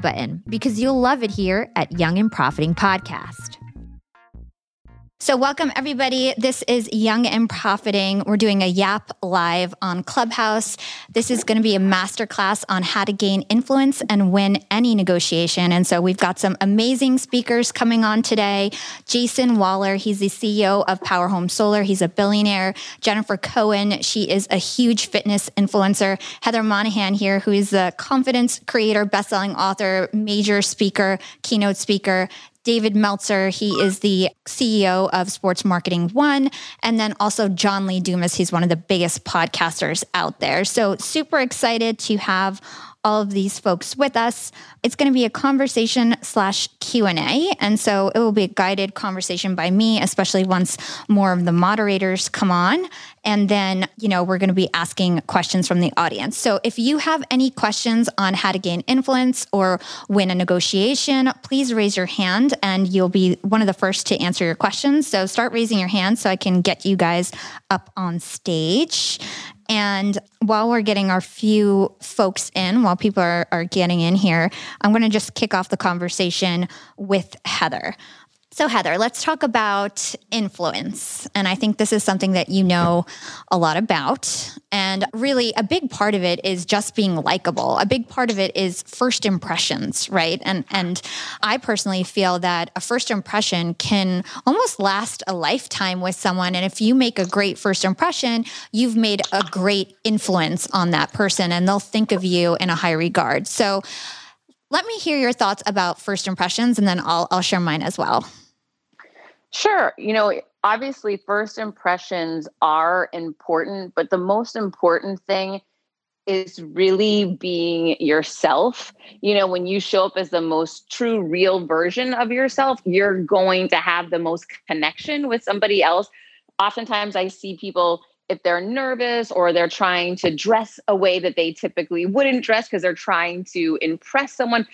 button because you'll love it here at Young and Profiting Podcast. So welcome, everybody. This is Young and Profiting. We're doing a YAP live on Clubhouse. This is going to be a masterclass on how to gain influence and win any negotiation. And so we've got some amazing speakers coming on today. Jason Waller, he's the CEO of Power Home Solar. He's a billionaire. Jennifer Cohen, she is a huge fitness influencer. Heather Monahan here, who is the confidence creator, bestselling author, major speaker, keynote speaker. David Meltzer, he is the CEO of Sports Marketing One, and then also John Lee Dumas, he's one of the biggest podcasters out there. So super excited to have all of these folks with us. It's going to be a conversation slash Q&A, and so it will be a guided conversation by me, especially once more of the moderators come on. And then, you know, we're going to be asking questions from the audience. So if you have any questions on how to gain influence or win a negotiation, please raise your hand and you'll be one of the first to answer your questions. So start raising your hand so I can get you guys up on stage. And while we're getting our few folks in, while people are getting in here, I'm going to just kick off the conversation with Heather. So Heather, let's talk about influence. And I think this is something that you know a lot about. And really a big part of it is just being likable. A big part of it is first impressions, right? And I personally feel that a first impression can almost last a lifetime with someone. And if you make a great first impression, you've made a great influence on that person and they'll think of you in a high regard. So let me hear your thoughts about first impressions and then I'll share mine as well. Sure. You know, obviously first impressions are important, but the most important thing is really being yourself. You know, when you show up as the most true, real version of yourself, you're going to have the most connection with somebody else. Oftentimes I see people, if they're nervous or they're trying to dress a way that they typically wouldn't dress because they're trying to impress someone,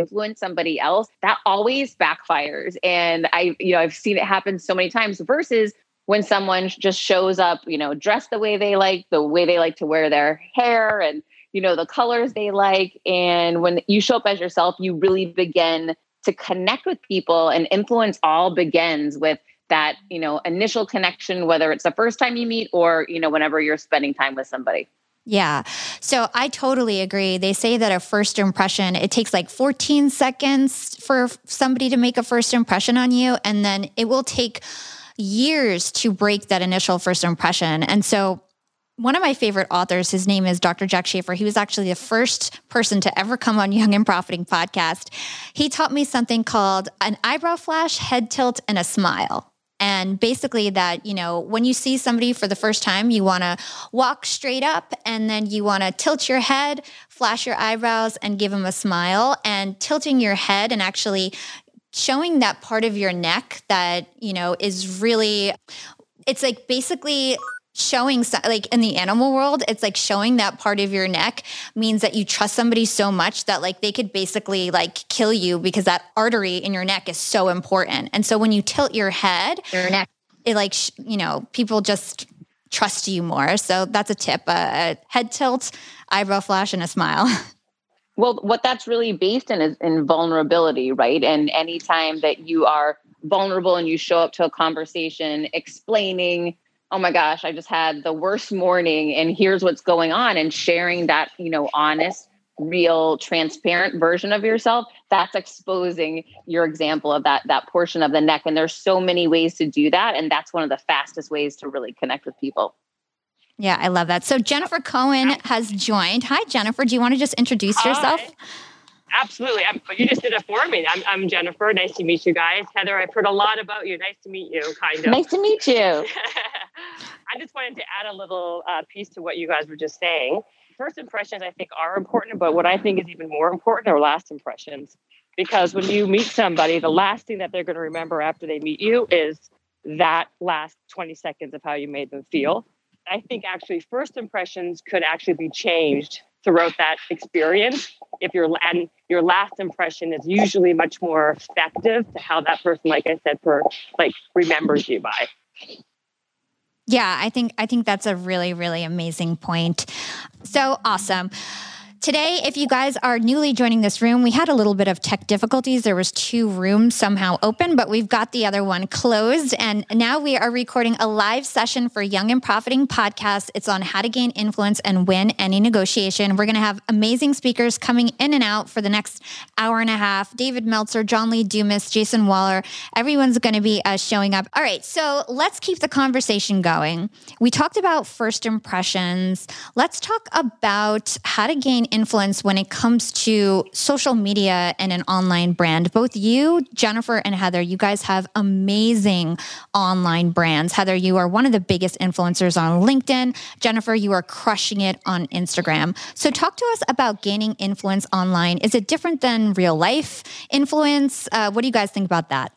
influence somebody else, that always backfires. And I've seen it happen so many times versus when someone just shows up, you know, dressed the way they like to wear their hair and, you know, the colors they like. And when you show up as yourself, you really begin to connect with people, and influence all begins with that, you know, initial connection, whether it's the first time you meet or, you know, whenever you're spending time with somebody. Yeah. So I totally agree. They say that a first impression, it takes like 14 seconds for somebody to make a first impression on you. And then it will take years to break that initial first impression. And so one of my favorite authors, his name is Dr. Jack Schaefer. He was actually the first person to ever come on Young and Profiting Podcast. He taught me something called an eyebrow flash, head tilt, and a smile. And basically that, you know, when you see somebody for the first time, you want to walk straight up and then you want to tilt your head, flash your eyebrows and give them a smile. And tilting your head and actually showing that part of your neck that, you know, is really, it's like basically showing, like in the animal world, it's like showing that part of your neck means that you trust somebody so much that like they could basically like kill you because that artery in your neck is so important. And so when you tilt your head, your neck, it like, you know, people just trust you more. So that's a tip, a head tilt, eyebrow flash, and a smile. Well, what that's really based in is in vulnerability, right? And anytime that you are vulnerable and you show up to a conversation explaining, oh my gosh, I just had the worst morning and here's what's going on, and sharing that, you know, honest real, transparent version of yourself, that's exposing your example of that portion of the neck. And there's so many ways to do that. And that's one of the fastest ways to really connect with people. Yeah, I love that. So Jennifer Cohen has joined. Hi, Jennifer. Do you want to just introduce yourself? Absolutely. You just did it for me. I'm Jennifer. Nice to meet you guys. Heather, I've heard a lot about you. Nice to meet you, kind of. Nice to meet you. I just wanted to add a little piece to what you guys were just saying. First impressions, I think, are important, but what I think is even more important are last impressions. Because when you meet somebody, the last thing that they're going to remember after they meet you is that last 20 seconds of how you made them feel. I think actually first impressions could actually be changed throughout that experience. And your last impression is usually much more effective to how that person, like I said, remembers you by. Yeah, I think that's a really, really amazing point. So awesome. Today, if you guys are newly joining this room, we had a little bit of tech difficulties. There was two rooms somehow open, but we've got the other one closed. And now we are recording a live session for Young and Profiting Podcast. It's on how to gain influence and win any negotiation. We're going to have amazing speakers coming in and out for the next hour and a half. David Meltzer, John Lee Dumas, Jason Waller. Everyone's going to be showing up. All right, so let's keep the conversation going. We talked about first impressions. Let's talk about how to gain influence when it comes to social media and an online brand. Both you, Jennifer, and Heather, you guys have amazing online brands. Heather, you are one of the biggest influencers on LinkedIn. Jennifer, you are crushing it on Instagram. So talk to us about gaining influence online. Is it different than real life influence? What do you guys think about that?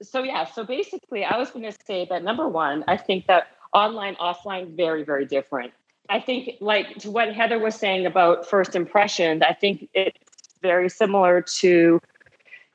So basically I was going to say that number one, I think that online, offline, very, very different. I think like to what Heather was saying about first impressions, I think it's very similar to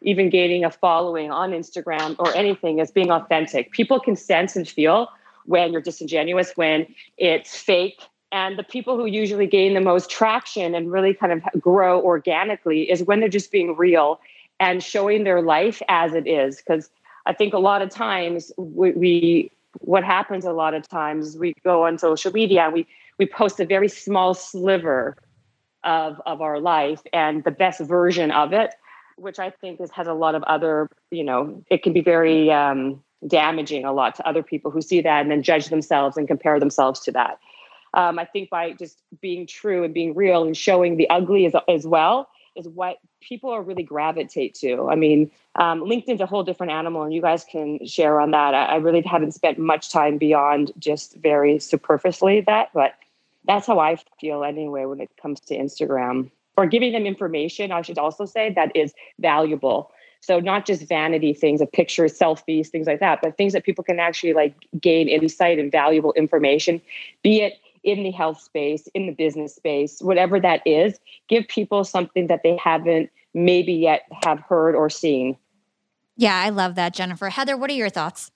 even gaining a following on Instagram or anything as being authentic. People can sense and feel when you're disingenuous, when it's fake. And the people who usually gain the most traction and really kind of grow organically is when they're just being real and showing their life as it is. Because I think a lot of times what happens a lot of times, we go on social media and we post a very small sliver of our life and the best version of it, which I think has a lot of other, it can be very damaging a lot to other people who see that and then judge themselves and compare themselves to that. I think by just being true and being real and showing the ugly as well is what people are really gravitate to. I mean, LinkedIn's a whole different animal and you guys can share on that. I really haven't spent much time beyond just very superficially that, but that's how I feel anyway when it comes to Instagram. Or giving them information, I should also say, that is valuable. So not just vanity things of pictures, selfies, things like that, but things that people can actually gain insight and valuable information, be it in the health space, in the business space, whatever that is, give people something that they haven't maybe yet have heard or seen. Yeah, I love that, Jennifer. Heather, what are your thoughts?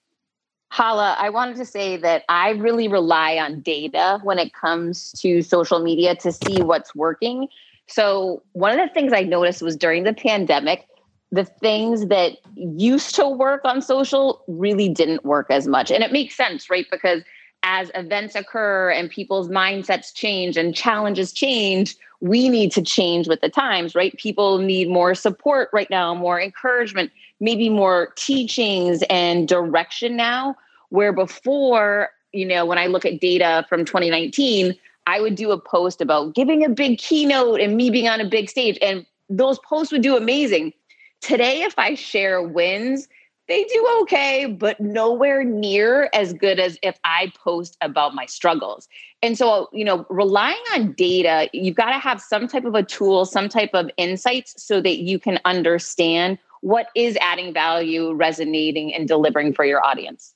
Hala, I wanted to say that I really rely on data when it comes to social media to see what's working. So one of the things I noticed was during the pandemic, the things that used to work on social really didn't work as much. And it makes sense, right? Because as events occur and people's mindsets change and challenges change, we need to change with the times, right? People need more support right now, more encouragement, maybe more teachings and direction now, where before, when I look at data from 2019, I would do a post about giving a big keynote and me being on a big stage, and those posts would do amazing. Today, if I share wins, they do okay, but nowhere near as good as if I post about my struggles. And so, relying on data, you've got to have some type of a tool, some type of insights so that you can understand what is adding value, resonating, and delivering for your audience.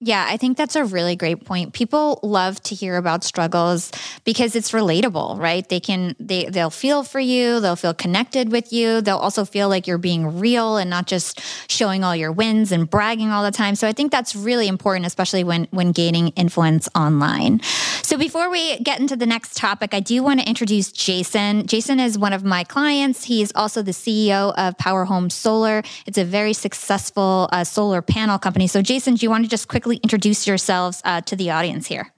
Yeah, I think that's a really great point. People love to hear about struggles because it's relatable, right? They'll feel for you, they'll feel connected with you, they'll also feel like you're being real and not just showing all your wins and bragging all the time. So I think that's really important, especially when gaining influence online. So before we get into the next topic, I do want to introduce Jason. Jason is one of my clients. He is also the CEO of Power Home Solar. It's a very successful solar panel company. So Jason, do you want to just quickly introduce yourselves to the audience here?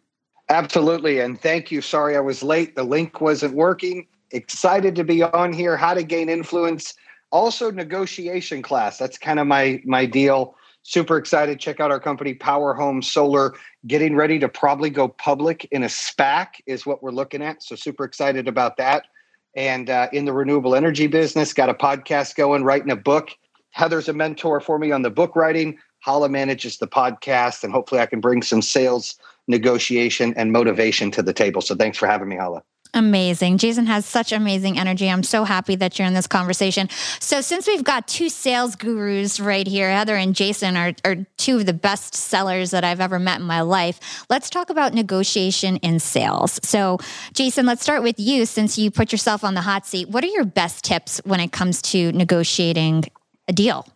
Absolutely. And thank you. Sorry, I was late. The link wasn't working. Excited to be on here. How to gain influence. Also negotiation class. That's kind of my deal. Super excited. Check out our company, Power Home Solar. Getting ready to probably go public in a SPAC is what we're looking at. So super excited about that. And in the renewable energy business, got a podcast going, writing a book. Heather's a mentor for me on the book writing. Hala manages the podcast, and hopefully I can bring some sales, negotiation, and motivation to the table. So thanks for having me, Hala. Amazing. Jason has such amazing energy. I'm so happy that you're in this conversation. So since we've got two sales gurus right here, Heather and Jason are two of the best sellers that I've ever met in my life. Let's talk about negotiation in sales. So Jason, let's start with you since you put yourself on the hot seat. What are your best tips when it comes to negotiating a deal?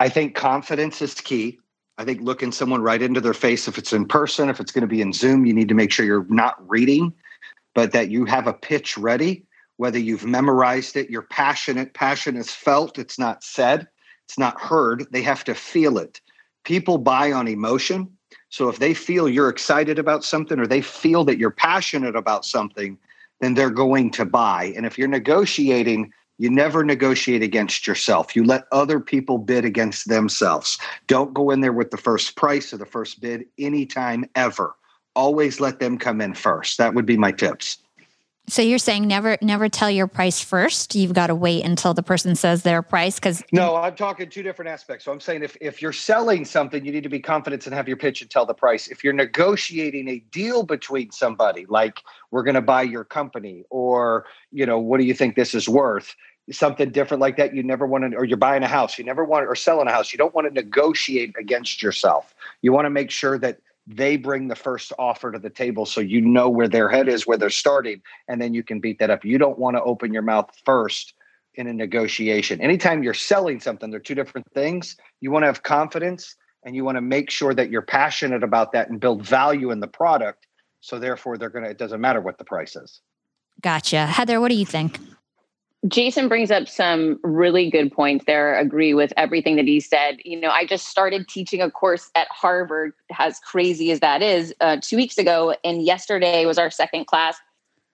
I think confidence is key. I think looking someone right into their face, if it's in person, if it's going to be in Zoom, you need to make sure you're not reading, but that you have a pitch ready, whether you've memorized it, you're passionate. Passion is felt. It's not said. It's not heard. They have to feel it. People buy on emotion. So if they feel you're excited about something or they feel that you're passionate about something, then they're going to buy. And if you're negotiating, you never negotiate against yourself. You let other people bid against themselves. Don't go in there with the first price or the first bid anytime ever. Always let them come in first. That would be my tips. So you're saying never tell your price first. You've got to wait until the person says their price. No, I'm talking two different aspects. So I'm saying if you're selling something, you need to be confident and have your pitch and tell the price. If you're negotiating a deal between somebody, like we're going to buy your company or, what do you think this is worth? Something different like that. You never want to, or you're buying a house, you never want, or selling a house. You don't want to negotiate against yourself. You want to make sure that they bring the first offer to the table so you know where their head is, where they're starting, and then you can beat that up. You don't want to open your mouth first in a negotiation. Anytime you're selling something, they're two different things. You want to have confidence and you want to make sure that you're passionate about that and build value in the product. So therefore, it doesn't matter what the price is. Gotcha. Heather, what do you think? Jason brings up some really good points there. I agree with everything that he said. I just started teaching a course at Harvard, as crazy as that is, 2 weeks ago. And yesterday was our second class.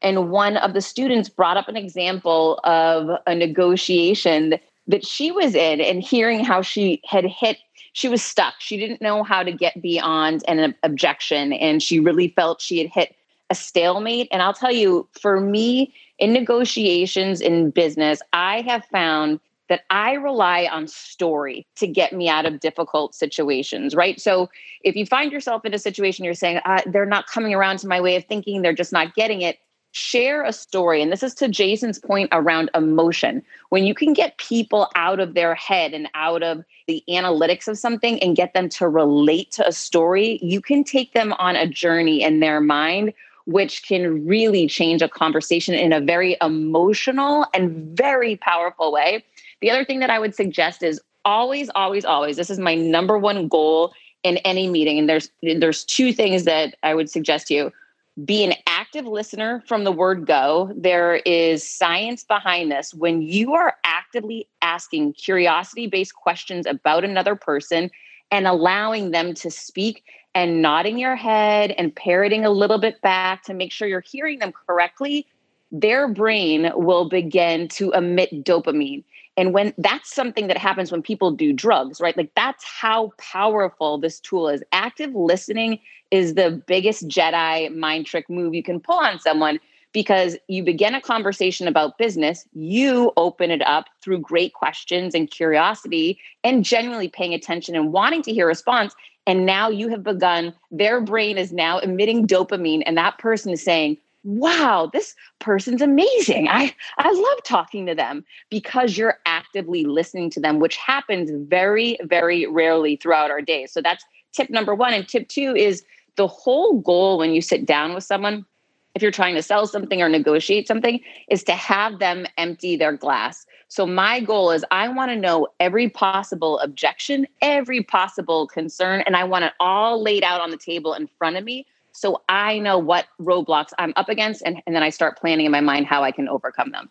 And one of the students brought up an example of a negotiation that she was in and hearing how she was stuck. She didn't know how to get beyond an objection. And she really felt she had hit a stalemate. And I'll tell you, for me, in negotiations in business, I have found that I rely on story to get me out of difficult situations, right? So if you find yourself in a situation, you're saying, they're not coming around to my way of thinking, they're just not getting it, share a story. And this is to Jason's point around emotion. When you can get people out of their head and out of the analytics of something and get them to relate to a story, you can take them on a journey in their mind, which can really change a conversation in a very emotional and very powerful way. The other thing that I would suggest is always, always, always, this is my number one goal in any meeting. And there's two things that I would suggest to you. Be an active listener from the word go. There is science behind this. When you are actively asking curiosity-based questions about another person and allowing them to speak, and nodding your head and parroting a little bit back to make sure you're hearing them correctly, their brain will begin to emit dopamine. And when that's something that happens when people do drugs, right? Like that's how powerful this tool is. Active listening is the biggest Jedi mind trick move you can pull on someone because you begin a conversation about business, you open it up through great questions and curiosity and genuinely paying attention and wanting to hear a response. And now you have begun, their brain is now emitting dopamine and that person is saying, wow, this person's amazing. I love talking to them because you're actively listening to them, which happens very, very rarely throughout our day. So that's tip number one. And tip two is the whole goal when you sit down with someone, if you're trying to sell something or negotiate something, is to have them empty their glass. So my goal is I want to know every possible objection, every possible concern, and I want it all laid out on the table in front of me so I know what roadblocks I'm up against, and then I start planning in my mind how I can overcome them.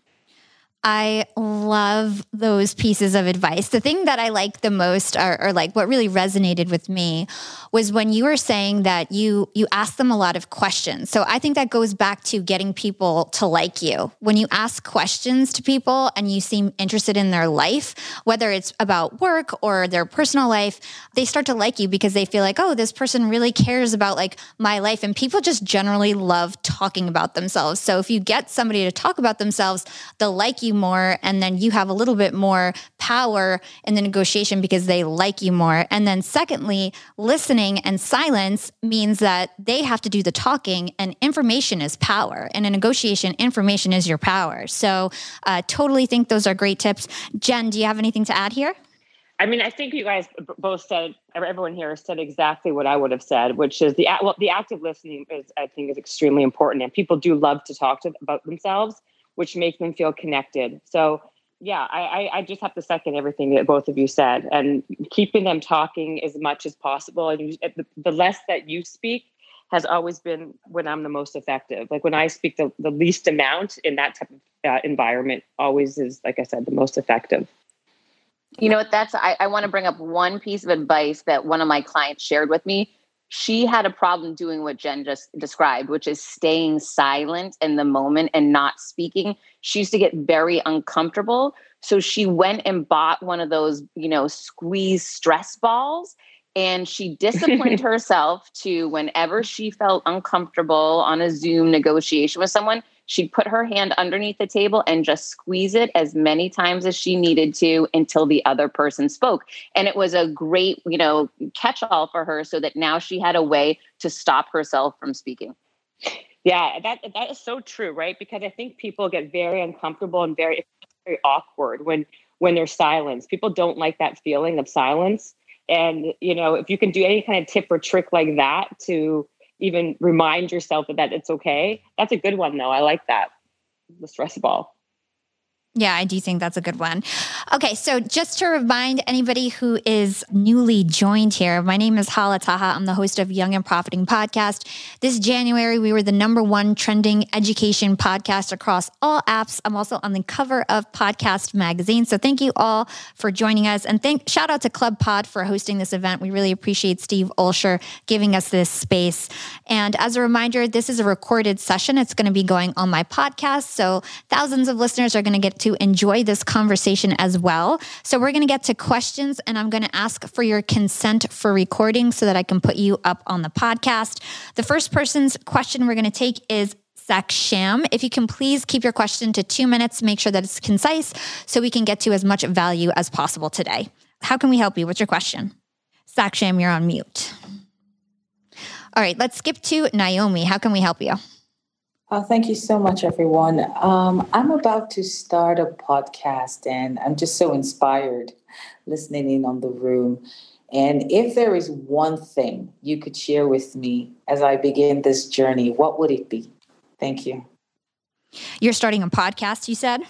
I love those pieces of advice. The thing that I like the most, or like what really resonated with me, was when you were saying that you ask them a lot of questions. So I think that goes back to getting people to like you. When you ask questions to people and you seem interested in their life, whether it's about work or their personal life, they start to like you because they feel like, oh, this person really cares about like my life. And people just generally love talking about themselves. So if you get somebody to talk about themselves, they'll like you more, and then you have a little bit more power in the negotiation because they like you more. And then secondly, listening and silence means that they have to do the talking, and information is power. In a negotiation, information is your power. So totally think those are great tips. Jen, do you have anything to add here? I mean, I think you guys both said, everyone here said exactly what I would have said, which is the active listening is, I think, is extremely important. And people do love to talk about themselves, which makes them feel connected. So yeah, I just have to second everything that both of you said, and keeping them talking as much as possible. And the less that you speak has always been when I'm the most effective. Like when I speak the least amount in that type of environment always is, like I said, the most effective. You know what, I want to bring up one piece of advice that one of my clients shared with me. She had a problem doing what Jen just described, which is staying silent in the moment and not speaking. She used to get very uncomfortable. So she went and bought one of those, squeeze stress balls. And she disciplined herself to, whenever she felt uncomfortable on a Zoom negotiation with someone, she'd put her hand underneath the table and just squeeze it as many times as she needed to until the other person spoke. And it was a great, catch-all for her, so that now she had a way to stop herself from speaking. Yeah, that is so true, right? Because I think people get very uncomfortable and very, very awkward when they're silenced. People don't like that feeling of silence. And, if you can do any kind of tip or trick like that to even remind yourself that it's okay. That's a good one, though. I like that. The stress ball. Yeah, I do think that's a good one. Okay, so just to remind anybody who is newly joined here, my name is Hala Taha. I'm the host of Young and Profiting Podcast. This January, we were the #1 trending education podcast across all apps. I'm also on the cover of Podcast Magazine. So thank you all for joining us. And shout out to Club Pod for hosting this event. We really appreciate Steve Ulsher giving us this space. And as a reminder, this is a recorded session. It's going to be going on my podcast. So thousands of listeners are going to get to enjoy this conversation as well. So we're going to get to questions, and I'm going to ask for your consent for recording so that I can put you up on the podcast. The first person's question we're going to take is Zach Sham. If you can please keep your question to 2 minutes, make sure that it's concise so we can get to as much value as possible today. How can we help you? What's your question? Zach Sham, you're on mute. All right, let's skip to Naomi. How can we help you? Thank you so much, everyone. I'm about to start a podcast, and I'm just so inspired listening in on the room. And if there is one thing you could share with me as I begin this journey, what would it be? Thank you. You're starting a podcast, you said?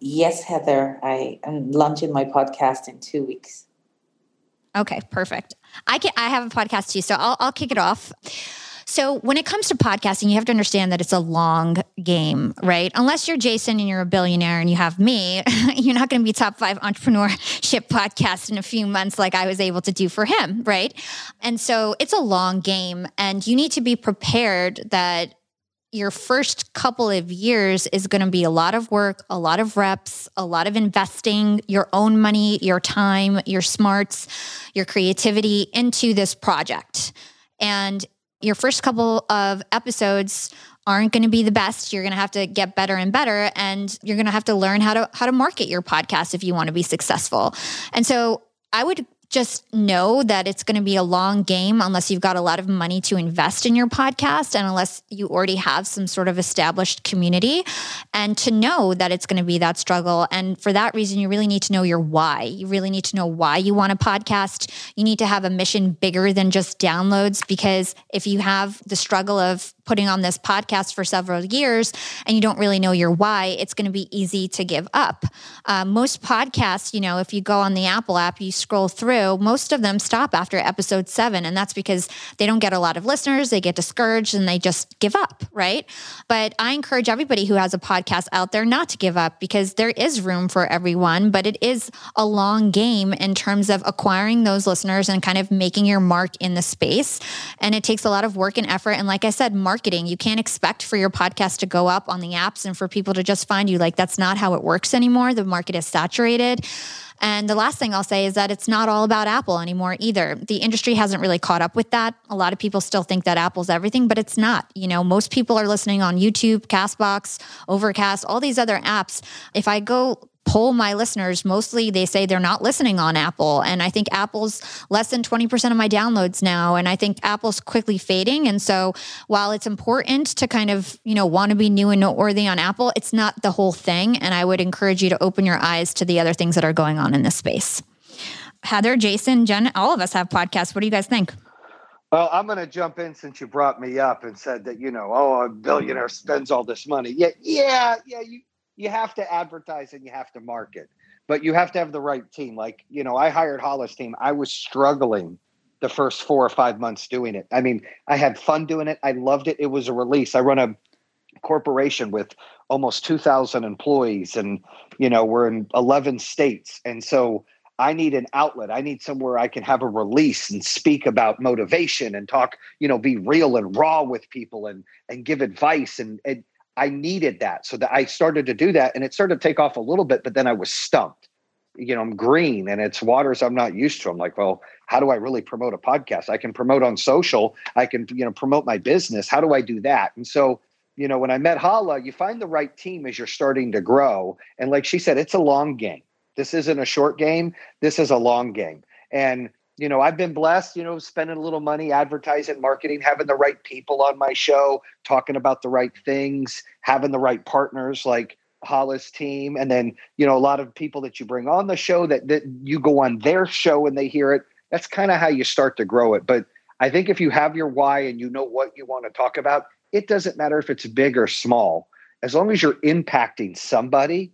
Yes, Heather. I am launching my podcast in 2 weeks. Okay, perfect. I have a podcast too, so I'll kick it off. So when it comes to podcasting, you have to understand that it's a long game, right? Unless you're Jason and you're a billionaire and you have me, you're not going to be top 5 entrepreneurship podcast in a few months like I was able to do for him, right? And so it's a long game, and you need to be prepared that your first couple of years is going to be a lot of work, a lot of reps, a lot of investing your own money, your time, your smarts, your creativity into this project. And your first couple of episodes aren't going to be the best. You're going to have to get better and better, and you're going to have to learn how to market your podcast if you want to be successful. And so I would just know that it's going to be a long game unless you've got a lot of money to invest in your podcast and unless you already have some sort of established community, and to know that it's going to be that struggle. And for that reason, you really need to know your why. You really need to know why you want a podcast. You need to have a mission bigger than just downloads, because if you have the struggle of putting on this podcast for several years and you don't really know your why, it's going to be easy to give up. Most podcasts, you know, if you go on the Apple app, you scroll through, most of them stop after episode 7. And that's because they don't get a lot of listeners, they get discouraged and they just give up, right? But I encourage everybody who has a podcast out there not to give up because there is room for everyone, but it is a long game in terms of acquiring those listeners and kind of making your mark in the space. And it takes a lot of work and effort. And like I said, marketing. You can't expect for your podcast to go up on the apps and for people to just find you. Like, that's not how it works anymore. The market is saturated. And the last thing I'll say is that it's not all about Apple anymore either. The industry hasn't really caught up with that. A lot of people still think that Apple's everything, but it's not. You know, most people are listening on YouTube, CastBox, Overcast, all these other apps. If I go poll my listeners, mostly they say they're not listening on Apple. And I think Apple's less than 20% of my downloads now. And I think Apple's quickly fading. And so while it's important to kind of, you know, want to be new and noteworthy on Apple, it's not the whole thing. And I would encourage you to open your eyes to the other things that are going on in this space. Heather, Jason, Jen, all of us have podcasts. What do you guys think? Well, I'm going to jump in since you brought me up and said that, you know, oh, a billionaire spends all this money. Yeah. You have to advertise and you have to market, but you have to have the right team. Like, you know, I hired Hala's team. I was struggling the first 4 or 5 months doing it. I mean, I had fun doing it. I loved it. It was a release. I run a corporation with almost 2,000 employees and, you know, we're in 11 states. And so I need an outlet. I need somewhere I can have a release and speak about motivation and talk, you know, be real and raw with people and give advice and I needed that. So that I started to do that and it started to take off a little bit, but then I was stumped. You know, I'm green and it's waters I'm not used to. I'm like, well, how do I really promote a podcast? I can promote on social. I can, you know, promote my business. How do I do that? And so, you know, when I met Hala, you find the right team as you're starting to grow. And like she said, it's a long game. This isn't a short game. This is a long game. And, you know, I've been blessed, you know, spending a little money, advertising, marketing, having the right people on my show, talking about the right things, having the right partners like Hala's team. And then, you know, a lot of people that you bring on the show that you go on their show and they hear it. That's kind of how you start to grow it. But I think if you have your why and you know what you want to talk about, it doesn't matter if it's big or small. As long as you're impacting somebody,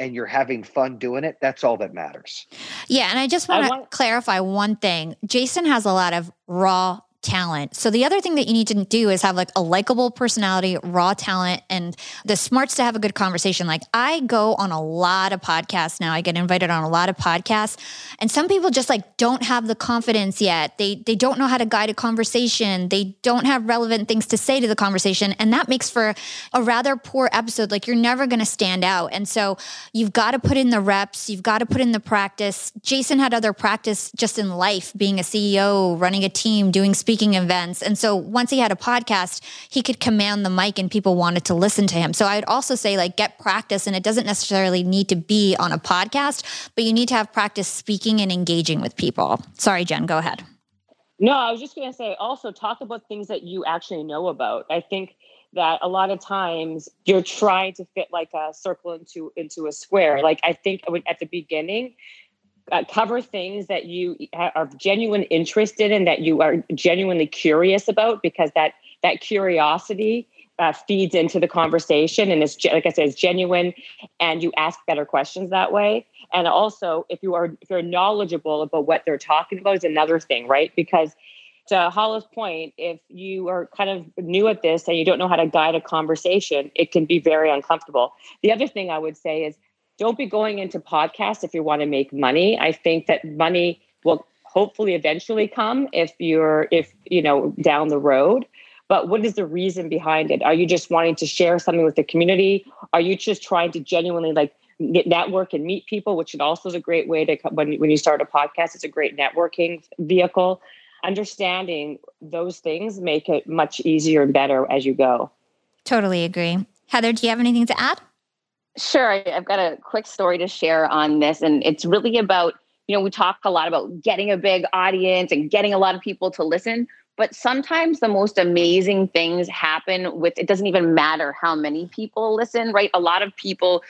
and you're having fun doing it, that's all that matters. Yeah, and I just want to clarify one thing. Jason has a lot of raw talent. So the other thing that you need to do is have like a likable personality, raw talent, and the smarts to have a good conversation. Like I go on a lot of podcasts now. I get invited on a lot of podcasts. And some people just like don't have the confidence yet. They don't know how to guide a conversation. They don't have relevant things to say to the conversation. And that makes for a rather poor episode. Like you're never going to stand out. And so you've got to put in the reps. You've got to put in the practice. Jason had other practice just in life, being a CEO, running a team, doing speaking events. And so once he had a podcast, he could command the mic and people wanted to listen to him. So I'd also say like get practice, and it doesn't necessarily need to be on a podcast, but you need to have practice speaking and engaging with people. Sorry, Jen, go ahead. No, I was just going to say also talk about things that you actually know about. I think that a lot of times you're trying to fit like a circle into a square. Like I think at the beginning, cover things that you are genuinely interested in, that you are genuinely curious about, because that curiosity feeds into the conversation. And it's, like I said, it's genuine and you ask better questions that way. And also if you're knowledgeable about what they're talking about is another thing, right? Because to Hala's point, if you are kind of new at this and you don't know how to guide a conversation, it can be very uncomfortable. The other thing I would say is, don't be going into podcasts if you want to make money. I think that money will hopefully eventually come if you know, down the road. But what is the reason behind it? Are you just wanting to share something with the community? Are you just trying to genuinely like network and meet people, which also is a great way to, when you start a podcast, it's a great networking vehicle. Understanding those things make it much easier and better as you go. Totally agree. Heather, do you have anything to add? Sure. I've got a quick story to share on this. And it's really about, you know, we talk a lot about getting a big audience and getting a lot of people to listen. But sometimes the most amazing things happen with, it doesn't even matter how many people listen, right? A lot of people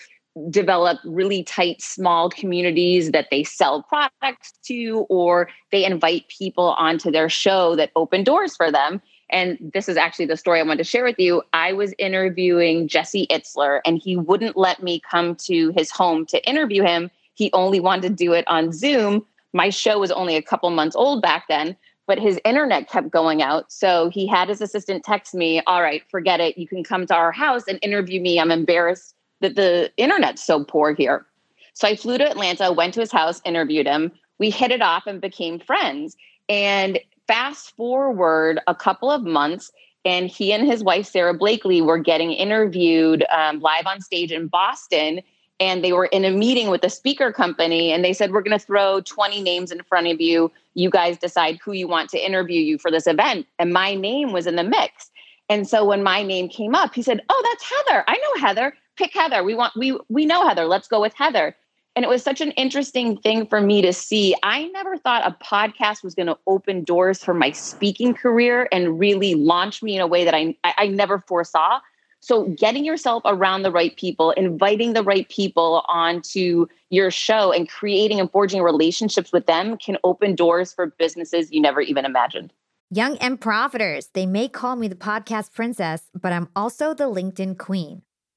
develop really tight, small communities that they sell products to, or they invite people onto their show that open doors for them. And this is actually the story I wanted to share with you. I was interviewing Jesse Itzler, and he wouldn't let me come to his home to interview him. He only wanted to do it on Zoom. My show was only a couple months old back then, but his internet kept going out. So he had his assistant text me, all right, forget it. You can come to our house and interview me. I'm embarrassed that the internet's so poor here. So I flew to Atlanta, went to his house, interviewed him. We hit it off and became friends. And fast forward a couple of months, and he and his wife, Sarah Blakely, were getting interviewed live on stage in Boston. And they were in a meeting with a speaker company, and they said, we're going to throw 20 names in front of you. You guys decide who you want to interview you for this event. And my name was in the mix. And so when my name came up, he said, oh, that's Heather. I know Heather. Pick Heather. We know Heather. Let's go with Heather. And it was such an interesting thing for me to see. I never thought a podcast was going to open doors for my speaking career and really launch me in a way that I never foresaw. So getting yourself around the right people, inviting the right people onto your show, and creating and forging relationships with them can open doors for businesses you never even imagined. Young and Profiters, they may call me the podcast princess, but I'm also the LinkedIn queen.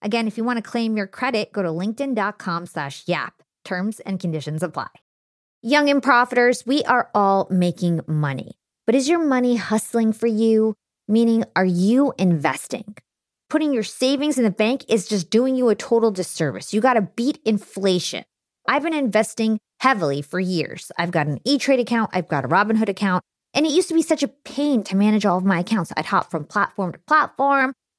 Again, if you want to claim your credit, go to linkedin.com/YAP. Terms and conditions apply. Young and Profiters, we are all making money. But is your money hustling for you? Meaning, are you investing? Putting your savings in the bank is just doing you a total disservice. You got to beat inflation. I've been investing heavily for years. I've got an E-Trade account. I've got a Robinhood account. And it used to be such a pain to manage all of my accounts. I'd hop from platform to platform.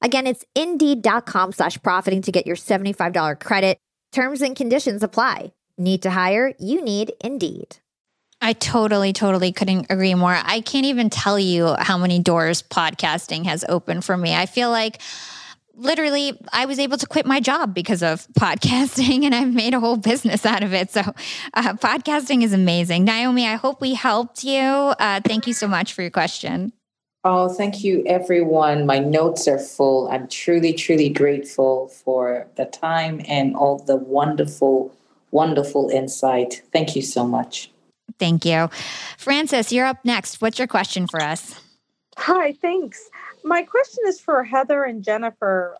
Again, it's Indeed.com/profiting to get your $75 credit. Terms and conditions apply. Need to hire? You need Indeed. I totally couldn't agree more. I can't even tell you how many doors podcasting has opened for me. I feel like literally I was able to quit my job because of podcasting, and I've made a whole business out of it. So podcasting is amazing. Naomi, I hope we helped you. Thank you so much for your question. Oh, thank you, everyone. My notes are full. I'm truly grateful for the time and all the wonderful insight. Thank you so much. Thank you. Francis, you're up next. What's your question for us? Hi, thanks. My question is for Heather and Jennifer.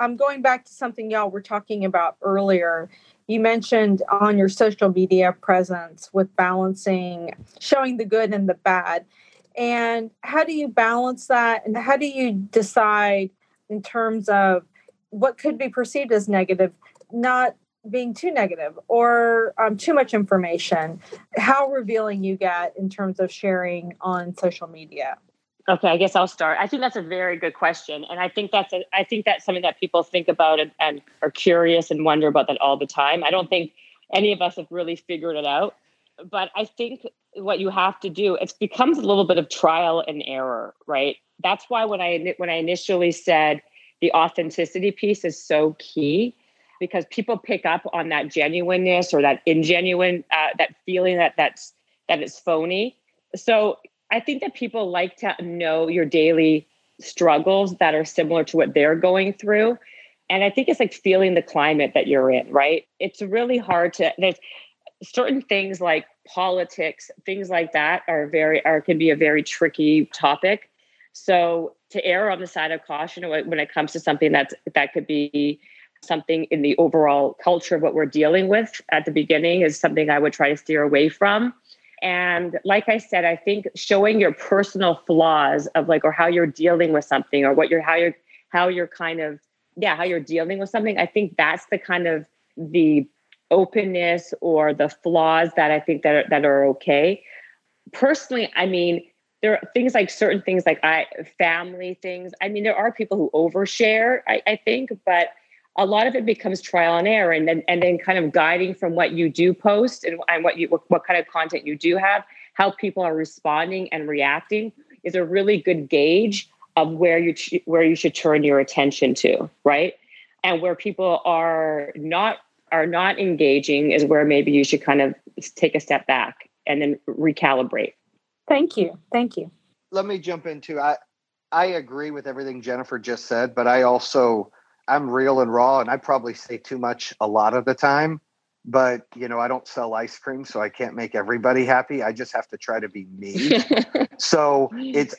I'm going back to something y'all were talking about earlier. You mentioned on your social media presence with balancing, showing the good and the bad. And how do you balance that? And how do you decide in terms of what could be perceived as negative, not being too negative or too much information? How revealing you get in terms of sharing on social media? Okay, I guess I'll start. I think that's a very good question. And I think that's something that people think about and are curious and wonder about that all the time. I don't think any of us have really figured it out. But I think what you have to do, it becomes a little bit of trial and error, right? That's why when I initially said the authenticity piece is so key, because people pick up on that genuineness or that ingenuine, that feeling that it's phony. So I think that people like to know your daily struggles that are similar to what they're going through. And I think it's like feeling the climate that you're in, right? It's really hard to, there's certain things like politics, things like that can be a very tricky topic. So to err on the side of caution when it comes to something that could be something in the overall culture of what we're dealing with at the beginning is something I would try to steer away from. And like I said, I think showing your personal flaws of like, or how you're dealing with something or how you're dealing with something. I think that's the kind of the openness or the flaws that I think that are okay. Personally, I mean, there are things like certain things like family things. I mean, there are people who overshare, I think, but a lot of it becomes trial and error and then kind of guiding from what you do post and what kind of content you do have, how people are responding and reacting is a really good gauge of where you should turn your attention to, right? And where people are not engaging is where maybe you should kind of take a step back and then recalibrate. Thank you. Let me jump into, I agree with everything Jennifer just said, but I'm real and raw, and I probably say too much a lot of the time, but I don't sell ice cream, so I can't make everybody happy. I just have to try to be me. So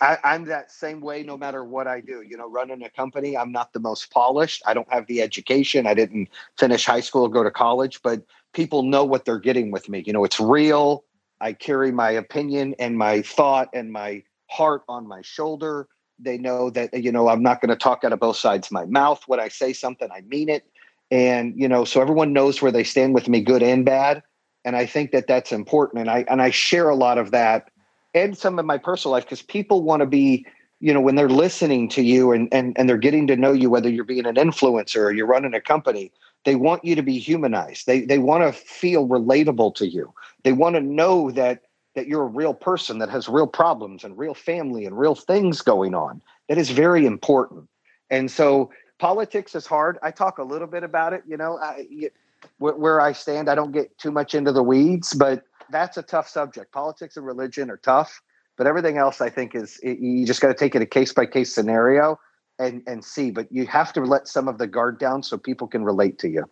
I'm that same way, no matter what I do, running a company, I'm not the most polished. I don't have the education. I didn't finish high school or go to college, but people know what they're getting with me. It's real. I carry my opinion and my thought and my heart on my shoulder. They know that, I'm not going to talk out of both sides of my mouth. When I say something, I mean it. And, so everyone knows where they stand with me, good and bad. And I think that that's important. And I share a lot of that and some of my personal life, because people want to be, when they're listening to you and they're getting to know you, whether you're being an influencer or you're running a company, They want you to be humanized. They want to feel relatable to you. They want to know that you're a real person that has real problems and real family and real things going on. That is very important. And so politics is hard. I talk a little bit about it. You know, where I stand, I don't get too much into the weeds, but that's a tough subject. Politics and religion are tough, but everything else I think you just got to take it a case by case scenario and see, but you have to let some of the guard down so people can relate to you.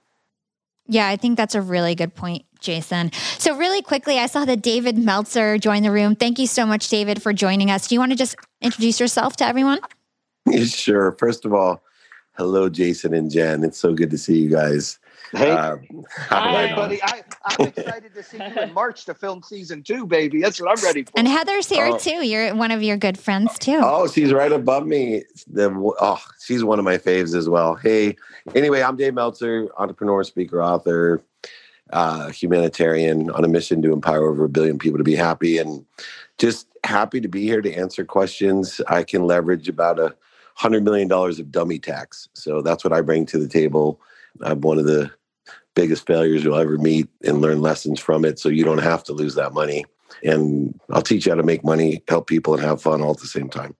Yeah, I think that's a really good point, Jason. So really quickly, I saw that David Meltzer joined the room. Thank you so much, David, for joining us. Do you want to just introduce yourself to everyone? Sure. First of all, hello, Jason and Jen. It's so good to see you guys. Hey, hi, buddy. I'm excited to see you in March to film season 2, baby. That's what I'm ready for. And Heather's here too. You're one of your good friends too. Oh, she's right above me. She's one of my faves as well. Hey, anyway, I'm Dave Meltzer, entrepreneur, speaker, author, humanitarian on a mission to empower over 1 billion people to be happy, and just happy to be here to answer questions. I can leverage about $100 million of dummy tax. So that's what I bring to the table. I'm one of the biggest failures you'll ever meet and learn lessons from it so you don't have to lose that money. And I'll teach you how to make money, help people, and have fun all at the same time.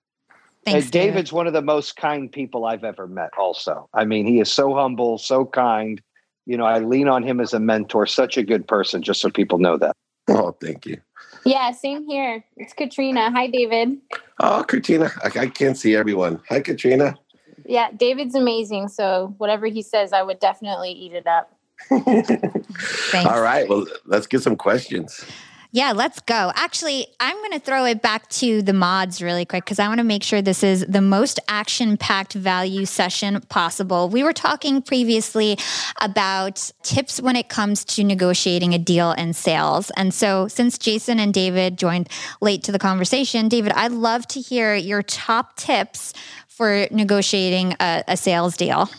Thanks, and David's one of the most kind people I've ever met also. I mean, he is so humble, so kind. You know, I lean on him as a mentor, such a good person, just so people know that. Oh, thank you. Yeah, same here. It's Katrina. Hi, David. Oh, Katrina. I can't see everyone. Hi, Katrina. Yeah, David's amazing. So whatever he says, I would definitely eat it up. All right. Well, let's get some questions. Yeah, let's go. Actually, I'm going to throw it back to the mods really quick because I want to make sure this is the most action-packed value session possible. We were talking previously about tips when it comes to negotiating a deal and sales. And so since Jason and David joined late to the conversation, David, I'd love to hear your top tips for negotiating a sales deal.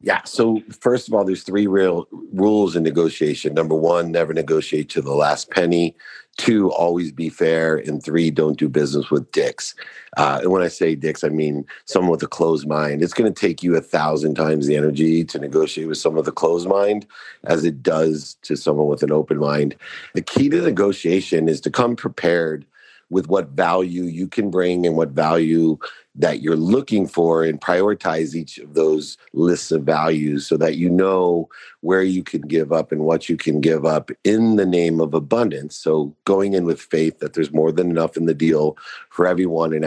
Yeah. So first of all, there's 3 real rules in negotiation. Number 1, never negotiate to the last penny. 2, always be fair. And 3, don't do business with dicks. And when I say dicks, I mean someone with a closed mind. It's going to take you 1,000 times the energy to negotiate with someone with a closed mind as it does to someone with an open mind. The key to negotiation is to come prepared with what value you can bring and what value that you're looking for, and prioritize each of those lists of values so that you know where you can give up and what you can give up in the name of abundance. So going in with faith that there's more than enough in the deal for everyone and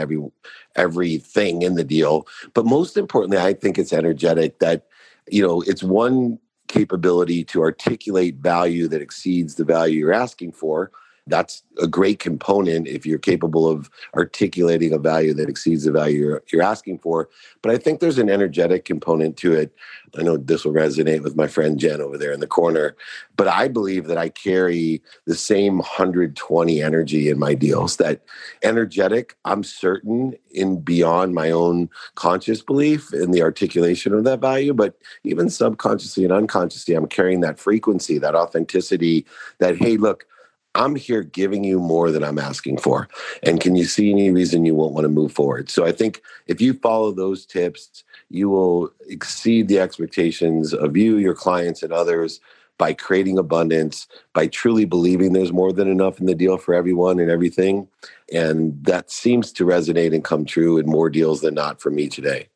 everything in the deal. But most importantly, I think it's energetic that, you know, it's one capability to articulate value that exceeds the value you're asking for. That's a great component if you're capable of articulating a value that exceeds the value you're asking for. But I think there's an energetic component to it. I know this will resonate with my friend Jen over there in the corner, but I believe that I carry the same 120 energy in my deals. That energetic, I'm certain, in beyond my own conscious belief in the articulation of that value, but even subconsciously and unconsciously, I'm carrying that frequency, that authenticity, that, hey, look, I'm here giving you more than I'm asking for. And can you see any reason you won't want to move forward? So I think if you follow those tips, you will exceed the expectations of you, your clients, and others by creating abundance, by truly believing there's more than enough in the deal for everyone and everything. And that seems to resonate and come true in more deals than not for me today.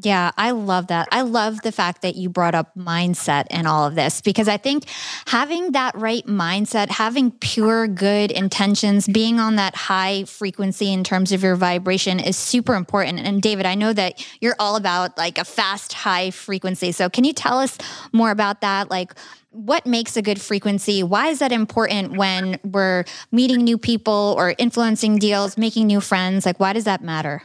Yeah, I love that. I love the fact that you brought up mindset and all of this, because I think having that right mindset, having pure, good intentions, being on that high frequency in terms of your vibration is super important. And David, I know that you're all about like a fast, high frequency. So can you tell us more about that? Like, what makes a good frequency? Why is that important when we're meeting new people or influencing deals, making new friends? Like, why does that matter?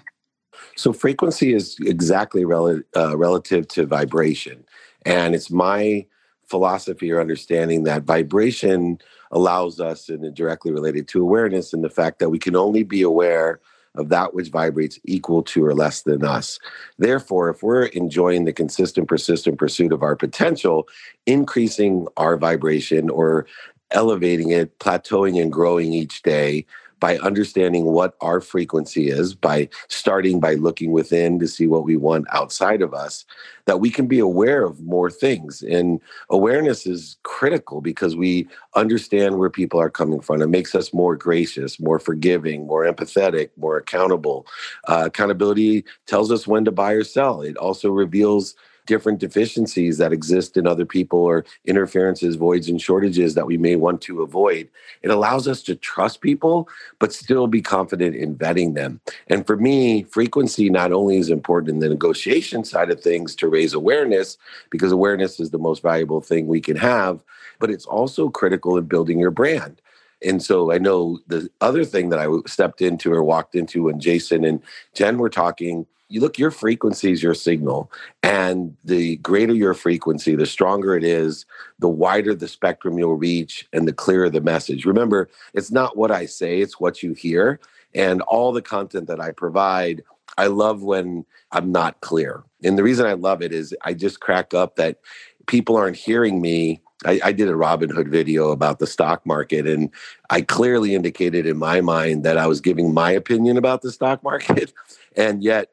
So frequency is exactly relative to vibration. And it's my philosophy or understanding that vibration allows us, and directly related to awareness, and the fact that we can only be aware of that which vibrates equal to or less than us. Therefore, if we're enjoying the consistent, persistent pursuit of our potential, increasing our vibration or elevating it, plateauing and growing each day, by understanding what our frequency is, by starting by looking within to see what we want outside of us, that we can be aware of more things. And awareness is critical because we understand where people are coming from. It makes us more gracious, more forgiving, more empathetic, more accountable. Accountability tells us when to buy or sell. It also reveals different deficiencies that exist in other people or interferences, voids, and shortages that we may want to avoid. It allows us to trust people, but still be confident in vetting them. And for me, frequency not only is important in the negotiation side of things to raise awareness, because awareness is the most valuable thing we can have, but it's also critical in building your brand. And so I know the other thing that I stepped into or walked into when Jason and Jen were talking, you look, your frequency is your signal. And the greater your frequency, the stronger it is, the wider the spectrum you'll reach and the clearer the message. Remember, it's not what I say, it's what you hear. And all the content that I provide, I love when I'm not clear. And the reason I love it is I just crack up that people aren't hearing me. I did a Robinhood video about the stock market, and I clearly indicated in my mind that I was giving my opinion about the stock market. And yet,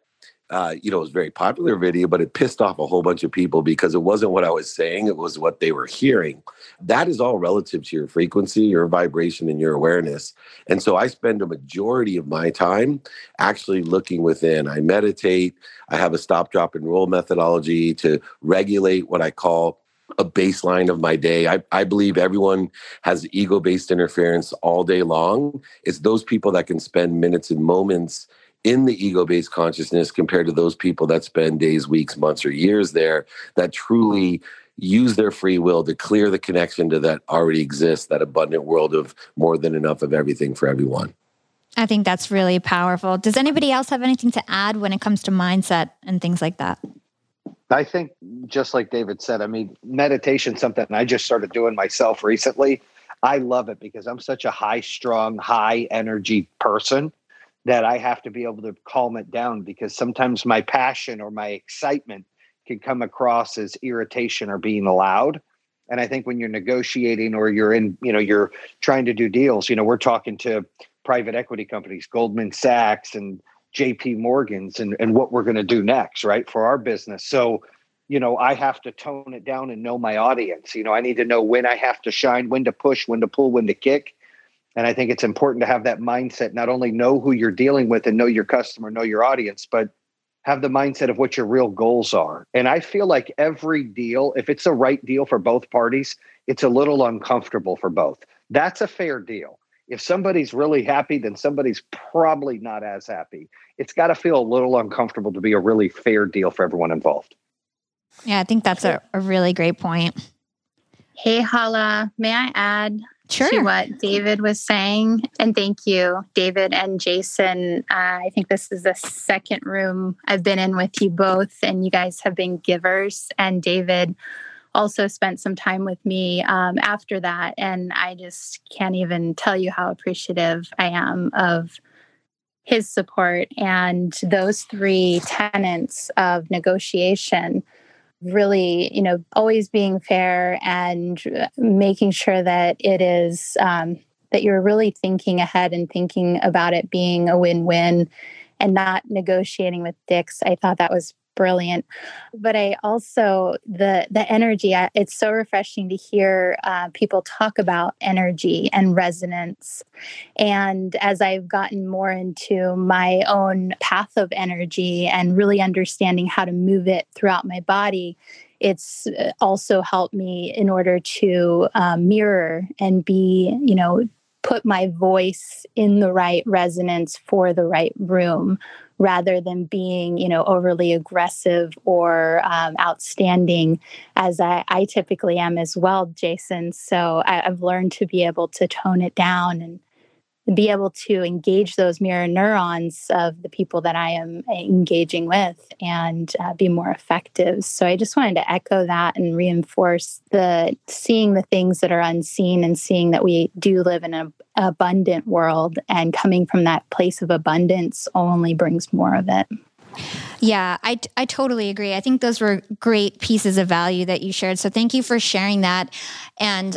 it was a very popular video, but it pissed off a whole bunch of people because it wasn't what I was saying. It was what they were hearing. That is all relative to your frequency, your vibration, and your awareness. And so I spend a majority of my time actually looking within. I meditate. I have a stop, drop, and roll methodology to regulate what I call a baseline of my day. I believe everyone has ego-based interference all day long. It's those people that can spend minutes and moments in the ego-based consciousness compared to those people that spend days, weeks, months, or years there that truly use their free will to clear the connection to that already exists, that abundant world of more than enough of everything for everyone. I think that's really powerful. Does anybody else have anything to add when it comes to mindset and things like that? I think just like David said, meditation is something I just started doing myself recently. I love it because I'm such a high-strung, high-energy person that I have to be able to calm it down, because sometimes my passion or my excitement can come across as irritation or being loud. And I think when you're negotiating or you're trying to do deals, we're talking to private equity companies, Goldman Sachs and JP Morgan's and what we're going to do next, right, for our business. So, I have to tone it down and know my audience. I need to know when I have to shine, when to push, when to pull, when to kick. And I think it's important to have that mindset, not only know who you're dealing with and know your customer, know your audience, but have the mindset of what your real goals are. And I feel like every deal, if it's the right deal for both parties, it's a little uncomfortable for both. That's a fair deal. If somebody's really happy, then somebody's probably not as happy. It's got to feel a little uncomfortable to be a really fair deal for everyone involved. Yeah, I think that's a really great point. Hey, Hala, may I add to what David was saying? And thank you, David and Jason. I think this is the second room I've been in with you both, and you guys have been givers. And David also spent some time with me after that. And I just can't even tell you how appreciative I am of his support. And those three tenets of negotiation, really, always being fair and making sure that it is, that you're really thinking ahead and thinking about it being a win-win and not negotiating with dicks. I thought that was brilliant. But I also, the energy, it's so refreshing to hear people talk about energy and resonance. And as I've gotten more into my own path of energy and really understanding how to move it throughout my body, it's also helped me in order to mirror and be, put my voice in the right resonance for the right room, rather than being, overly aggressive or outstanding, as I typically am as well, Jason. So I've learned to be able to tone it down and be able to engage those mirror neurons of the people that I am engaging with and be more effective. So I just wanted to echo that and reinforce the seeing the things that are unseen and seeing that we do live in an abundant world, and coming from that place of abundance only brings more of it. Yeah, I totally agree. I think those were great pieces of value that you shared. So thank you for sharing that. And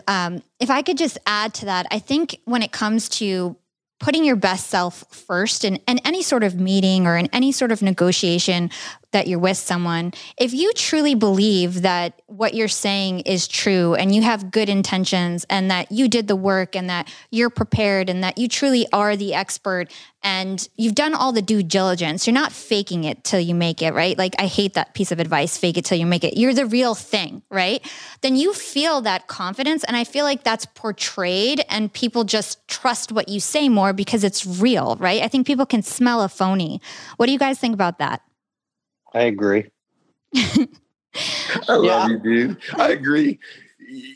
if I could just add to that, I think when it comes to putting your best self first in any sort of meeting or in any sort of negotiation that you're with someone, if you truly believe that what you're saying is true and you have good intentions and that you did the work and that you're prepared and that you truly are the expert and you've done all the due diligence, you're not faking it till you make it, right? Like, I hate that piece of advice, fake it till you make it. You're the real thing, right? Then you feel that confidence. And I feel like that's portrayed and people just trust what you say more because it's real, right? I think people can smell a phony. What do you guys think about that? I agree. I love you, dude. I agree.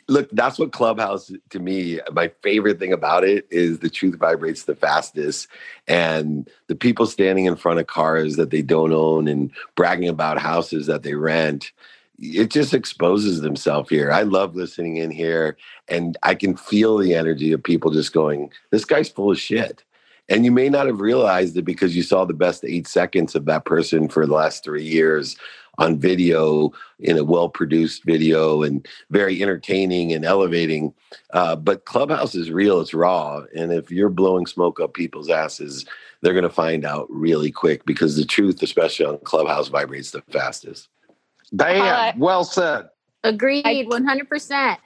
Look, that's what Clubhouse, to me, my favorite thing about it is the truth vibrates the fastest. And the people standing in front of cars that they don't own and bragging about houses that they rent, it just exposes themselves here. I love listening in here. And I can feel the energy of people just going, this guy's full of shit. And you may not have realized it because you saw the best 8 seconds of that person for the last 3 years on video, in a well-produced video and very entertaining and elevating. But Clubhouse is real. It's raw. And if you're blowing smoke up people's asses, they're going to find out really quick because the truth, especially on Clubhouse, vibrates the fastest. Damn, well said. Agreed, 100%.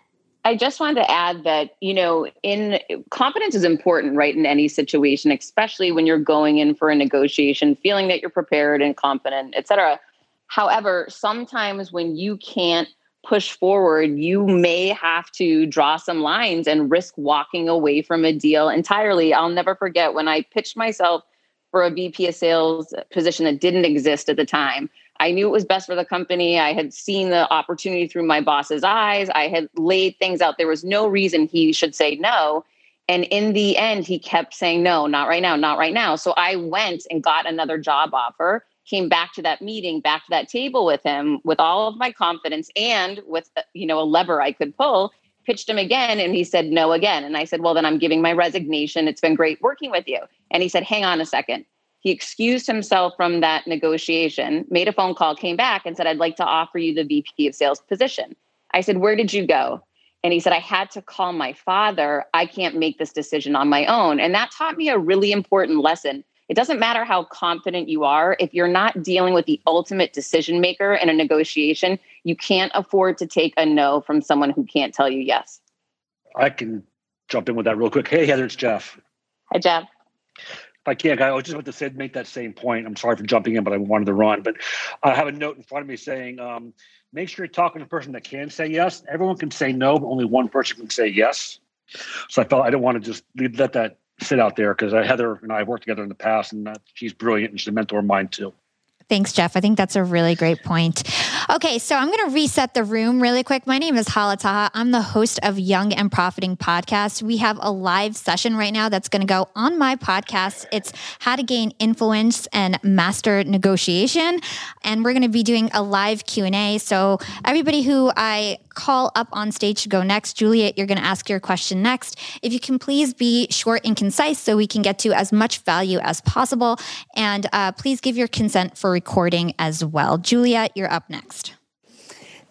I just wanted to add that, you know, in confidence is important, right, in any situation, especially when you're going in for a negotiation, feeling that you're prepared and confident, et cetera. However, sometimes when you can't push forward, you may have to draw some lines and risk walking away from a deal entirely. I'll never forget when I pitched myself for a VP of sales position that didn't exist at the time. I knew it was best for the company. I had seen the opportunity through my boss's eyes. I had laid things out. There was no reason he should say no. And in the end, he kept saying, no, not right now, not right now. So I went and got another job offer, came back to that meeting, back to that table with him, with all of my confidence and with, you know, a lever I could pull, pitched him again. And he said no again. And I said, well, then I'm giving my resignation. It's been great working with you. And he said, hang on a second. He excused himself from that negotiation, made a phone call, came back and said, I'd like to offer you the VP of sales position. I said, where did you go? And he said, I had to call my father. I can't make this decision on my own. And that taught me a really important lesson. It doesn't matter how confident you are. If you're not dealing with the ultimate decision maker in a negotiation, you can't afford to take a no from someone who can't tell you yes. I can jump in with that real quick. Hey, Heather, it's Jeff. Hi, Jeff. If I can't, I was just about to say, make that same point. I'm sorry for jumping in, but I wanted to run. But I have a note in front of me saying, make sure you're talking to the person that can say yes. Everyone can say no, but only one person can say yes. So I felt I didn't want to just let that sit out there because Heather and I have worked together in the past, and she's brilliant, and she's a mentor of mine too. Thanks, Jeff. I think that's a really great point. Okay, so I'm going to reset the room really quick. My name is Hala Taha. I'm the host of Young and Profiting Podcast. We have a live session right now that's going to go on my podcast. It's How to Gain Influence and Master Negotiation. And we're going to be doing a live Q&A. So everybody who I call up on stage to go next, Juliet, you're going to ask your question next. If you can please be short and concise so we can get to as much value as possible. And please give your consent for recording as well. Julia, you're up next.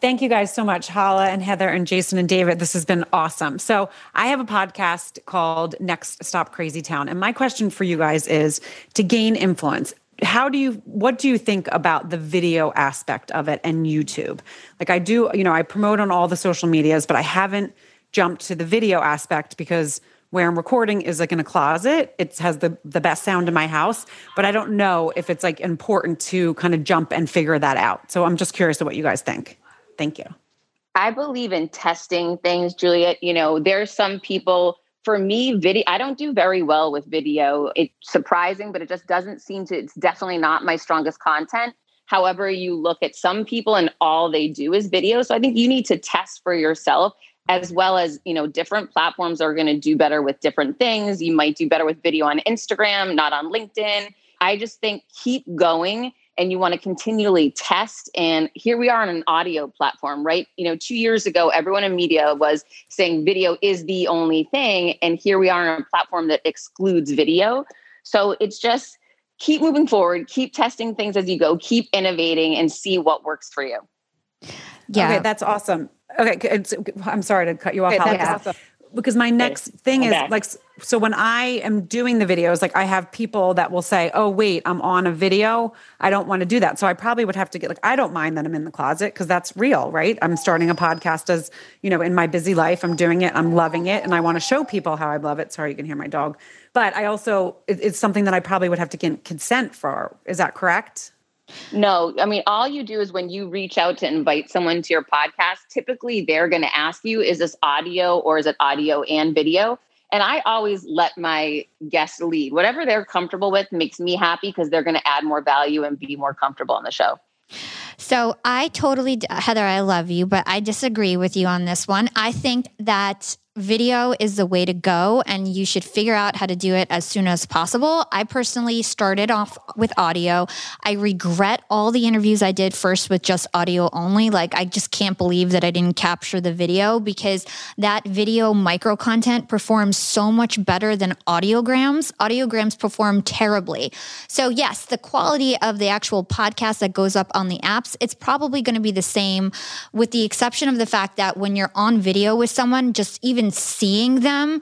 Thank you guys so much, Hala and Heather and Jason and David. This has been awesome. So I have a podcast called Next Stop Crazy Town. And my question for you guys is to gain influence. What do you think about the video aspect of it and YouTube? Like I do, you know, I promote on all the social medias, but I haven't jumped to the video aspect because where I'm recording is like in a closet. It has the best sound in my house, but I don't know if it's like important to kind of jump and figure that out. So I'm just curious of what you guys think. Thank you. I believe in testing things, Juliet. You know, there's some people, for me, I don't do very well with video. It's surprising, but it just doesn't seem to, it's definitely not my strongest content. However, you look at some people and all they do is video. So I think you need to test for yourself, as well as, you know, different platforms are going to do better with different things. You might do better with video on Instagram, not on LinkedIn. I just think keep going and you want to continually test. And here we are on an audio platform, right? You know, 2 years ago, everyone in media was saying video is the only thing. And here we are on a platform that excludes video. So it's just keep moving forward, keep testing things as you go, keep innovating and see what works for you. Yeah, okay, that's awesome. Okay, I'm sorry to cut you off. Awesome. because my next thing is like, so when I am doing the videos, like I have people that will say, oh, wait, I'm on a video. I don't want to do that. So I probably would have to get like, I don't mind that I'm in the closet because that's real, right? I'm starting a podcast as, you know, in my busy life, I'm doing it, I'm loving it. And I want to show people how I love it. Sorry, you can hear my dog. But I also, it's something that I probably would have to get consent for. Is that correct? No, I mean, all you do is when you reach out to invite someone to your podcast, typically they're going to ask you, is this audio or is it audio and video? And I always let my guests lead. Whatever they're comfortable with makes me happy because they're going to add more value and be more comfortable on the show. So I totally, Heather, I love you, but I disagree with you on this one. I think that video is the way to go and you should figure out how to do it as soon as possible. I personally started off with audio. I regret all the interviews I did first with just audio only. Like I just can't believe that I didn't capture the video because that video micro content performs so much better than audiograms. Audiograms perform terribly. So yes, the quality of the actual podcast that goes up on the apps, it's probably going to be the same with the exception of the fact that when you're on video with someone, just even seeing them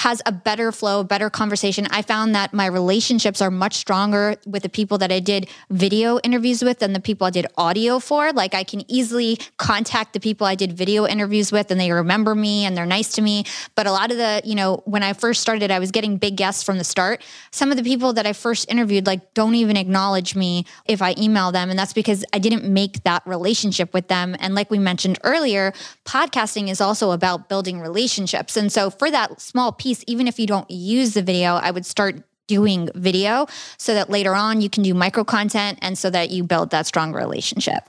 has a better flow, better conversation. I found that my relationships are much stronger with the people that I did video interviews with than the people I did audio for. Like I can easily contact the people I did video interviews with and they remember me and they're nice to me. But a lot of the, you know, when I first started, I was getting big guests from the start. Some of the people that I first interviewed, like don't even acknowledge me if I email them. And that's because I didn't make that relationship with them. And like we mentioned earlier, podcasting is also about building relationships. And so for that small piece, even if you don't use the video, I would start doing video so that later on you can do micro content and so that you build that strong relationship.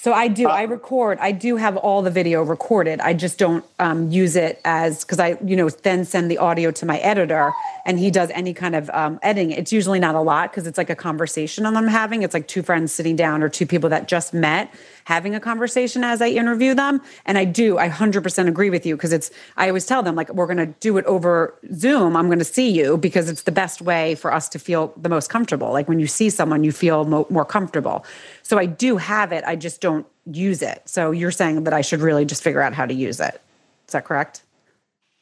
So I do have all the video recorded. I just don't use it as, because I, you know, then send the audio to my editor and he does any kind of editing. It's usually not a lot because it's like a conversation that I'm having. It's like two friends sitting down or two people that just met having a conversation as I interview them. And I 100% agree with you because it's, I always tell them like, we're going to do it over Zoom. I'm going to see you because it's the best way for us to feel the most comfortable. Like when you see someone, you feel more comfortable. So I do have it. I just don't use it. So you're saying that I should really just figure out how to use it. Is that correct?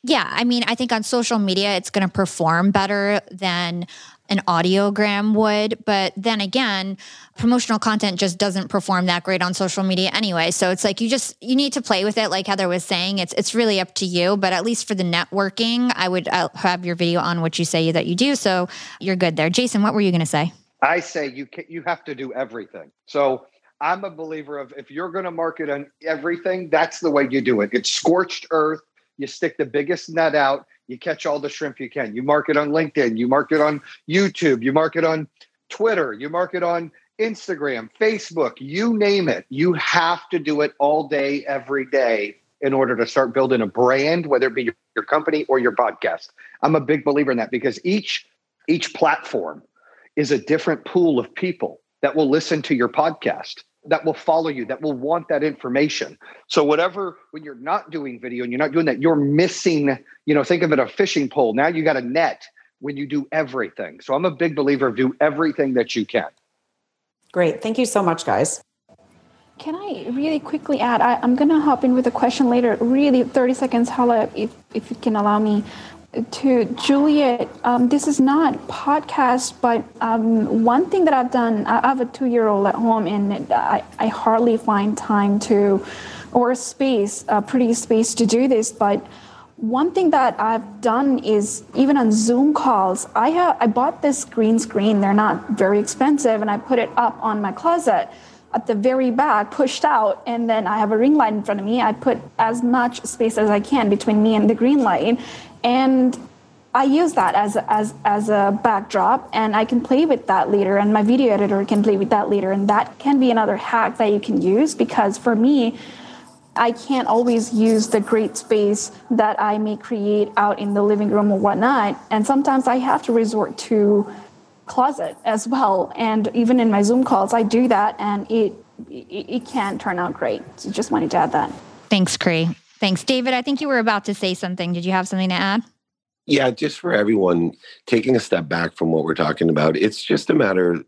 Yeah. I mean, I think on social media, it's going to perform better than an audiogram would. But then again, promotional content just doesn't perform that great on social media anyway. So it's like, you need to play with it. Like Heather was saying, it's really up to you, but at least for the networking, I would have your video on what you say that you do. So you're good there. Jason, what were you going to say? I say you have to do everything. So I'm a believer of if you're going to market on everything, that's the way you do it. It's scorched earth. You stick the biggest net out. You catch all the shrimp you can. You market on LinkedIn. You market on YouTube. You market on Twitter. You market on Instagram, Facebook, you name it. You have to do it all day, every day in order to start building a brand, whether it be your company or your podcast. I'm a big believer in that because each platform is a different pool of people that will listen to your podcast, that will follow you, that will want that information. So when you're not doing video and you're not doing that, you're missing, you know, think of it a fishing pole. Now you got a net when you do everything. So I'm a big believer of do everything that you can. Great. Thank you so much, guys. Can I really quickly add, I'm going to hop in with a question later, really 30 seconds, Hala, if you can allow me. To Juliet, this is not podcast, but one thing that I've done, I have a 2-year-old at home and I hardly find time to, or space, pretty space to do this. But one thing that I've done is even on Zoom calls, I bought this green screen. They're not very expensive. And I put it up on my closet at the very back, pushed out. And then I have a ring light in front of me. I put as much space as I can between me and the green light. And I use that as a backdrop, and I can play with that later, and my video editor can play with that later. And that can be another hack that you can use, because for me, I can't always use the great space that I may create out in the living room or whatnot. And sometimes I have to resort to closet as well. And even in my Zoom calls, I do that, and it can turn out great. So just wanted to add that. Thanks, Cree. Thanks, David. I think you were about to say something. Did you have something to add? Yeah, just for everyone, taking a step back from what we're talking about, it's just a matter of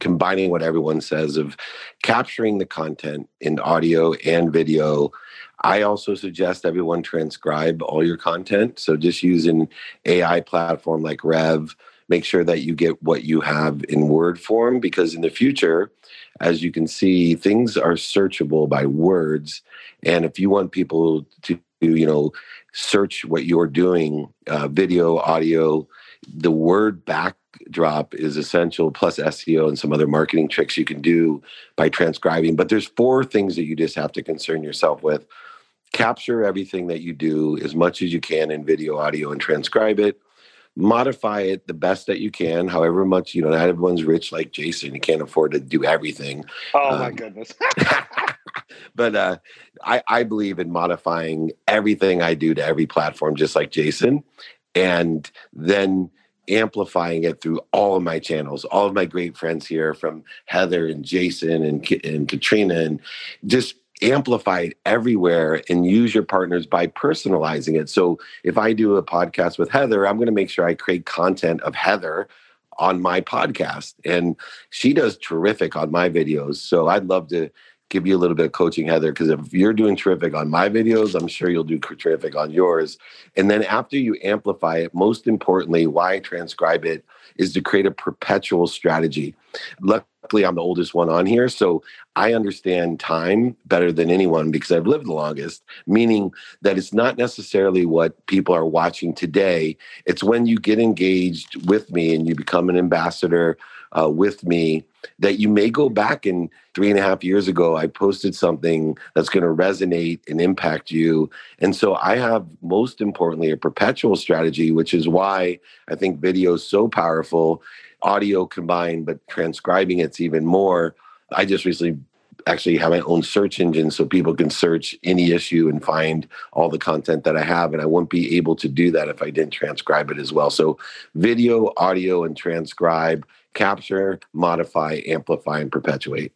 combining what everyone says of capturing the content in audio and video. I also suggest everyone transcribe all your content. So just use an AI platform like Rev. Make sure that you get what you have in word form, because in the future, as you can see, things are searchable by words. And if you want people to, search what you're doing, video, audio, the word backdrop is essential, plus SEO and some other marketing tricks you can do by transcribing. But there's four things that you just have to concern yourself with. Capture everything that you do as much as you can in video, audio, and transcribe it. Modify it the best that you can, however much, not everyone's rich like Jason. You can't afford to do everything. Oh, my goodness. But I believe in modifying everything I do to every platform, just like Jason, and then amplifying it through all of my channels, all of my great friends here from Heather and Jason and Katrina, and just amplify it everywhere and use your partners by personalizing it. So if I do a podcast with Heather, I'm going to make sure I create content of Heather on my podcast. And she does terrific on my videos. So I'd love to give you a little bit of coaching, Heather, because if you're doing terrific on my videos, I'm sure you'll do terrific on yours. And then after you amplify it, most importantly, why I transcribe it is to create a perpetual strategy. Luckily, I'm the oldest one on here, so I understand time better than anyone because I've lived the longest, meaning that it's not necessarily what people are watching today. It's when you get engaged with me and you become an ambassador with me, that you may go back in 3.5 years ago, I posted something that's going to resonate and impact you. And so I have, most importantly, a perpetual strategy, which is why I think video is so powerful, audio combined, but transcribing it's even more. I just recently actually have my own search engine so people can search any issue and find all the content that I have. And I wouldn't be able to do that if I didn't transcribe it as well. So video, audio, and transcribe. Capture, modify, amplify, and perpetuate.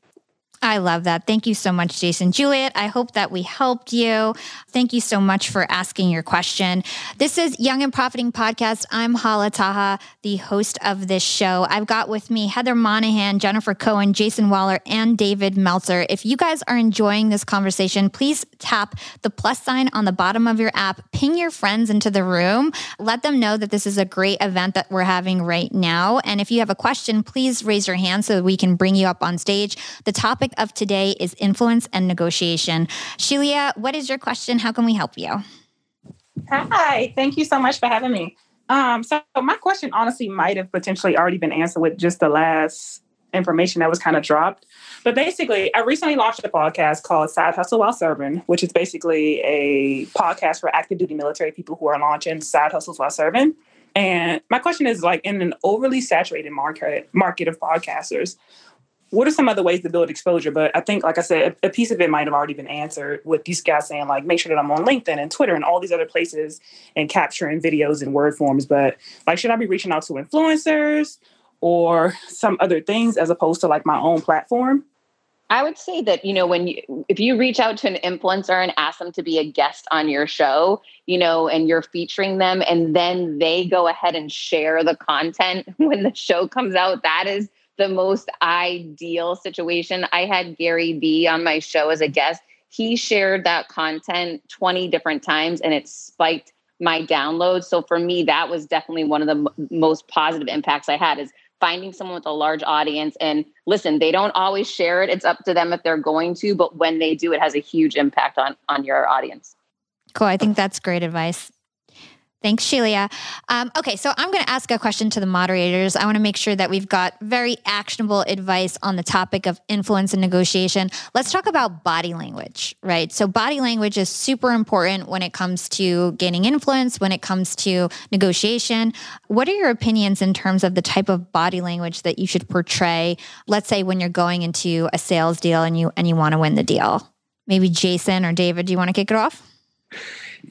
I love that. Thank you so much, Jason. Juliet, I hope that we helped you. Thank you so much for asking your question. This is Young and Profiting Podcast. I'm Hala Taha, the host of this show. I've got with me Heather Monahan, Jennifer Cohen, Jason Waller, and David Meltzer. If you guys are enjoying this conversation, please tap the + sign on the bottom of your app, ping your friends into the room, let them know that this is a great event that we're having right now. And if you have a question, please raise your hand so that we can bring you up on stage. The topic of today is influence and negotiation. Shelia, what is your question? How can we help you? Hi, thank you so much for having me. So my question honestly might have potentially already been answered with just the last information that was kind of dropped. But basically, I recently launched a podcast called Side Hustle While Serving, which is basically a podcast for active duty military people who are launching side hustles while serving. And my question is, like, in an overly saturated market of podcasters, what are some other ways to build exposure? But I think, like I said, a piece of it might have already been answered with these guys saying, like, make sure that I'm on LinkedIn and Twitter and all these other places and capturing videos in word forms. But, like, should I be reaching out to influencers or some other things as opposed to, like, my own platform? I would say that, if you reach out to an influencer and ask them to be a guest on your show, and you're featuring them and then they go ahead and share the content when the show comes out, that is the most ideal situation. I had Gary Vee on my show as a guest. He shared that content 20 different times and it spiked my downloads. So for me, that was definitely one of the most positive impacts I had, is finding someone with a large audience. And listen, they don't always share it. It's up to them if they're going to, but when they do, it has a huge impact on your audience. Cool. I think that's great advice. Thanks, Shelia. Okay, so I'm going to ask a question to the moderators. I want to make sure that we've got very actionable advice on the topic of influence and negotiation. Let's talk about body language, right? So body language is super important when it comes to gaining influence, when it comes to negotiation. What are your opinions in terms of the type of body language that you should portray, let's say when you're going into a sales deal and you want to win the deal? Maybe Jason or David, do you want to kick it off?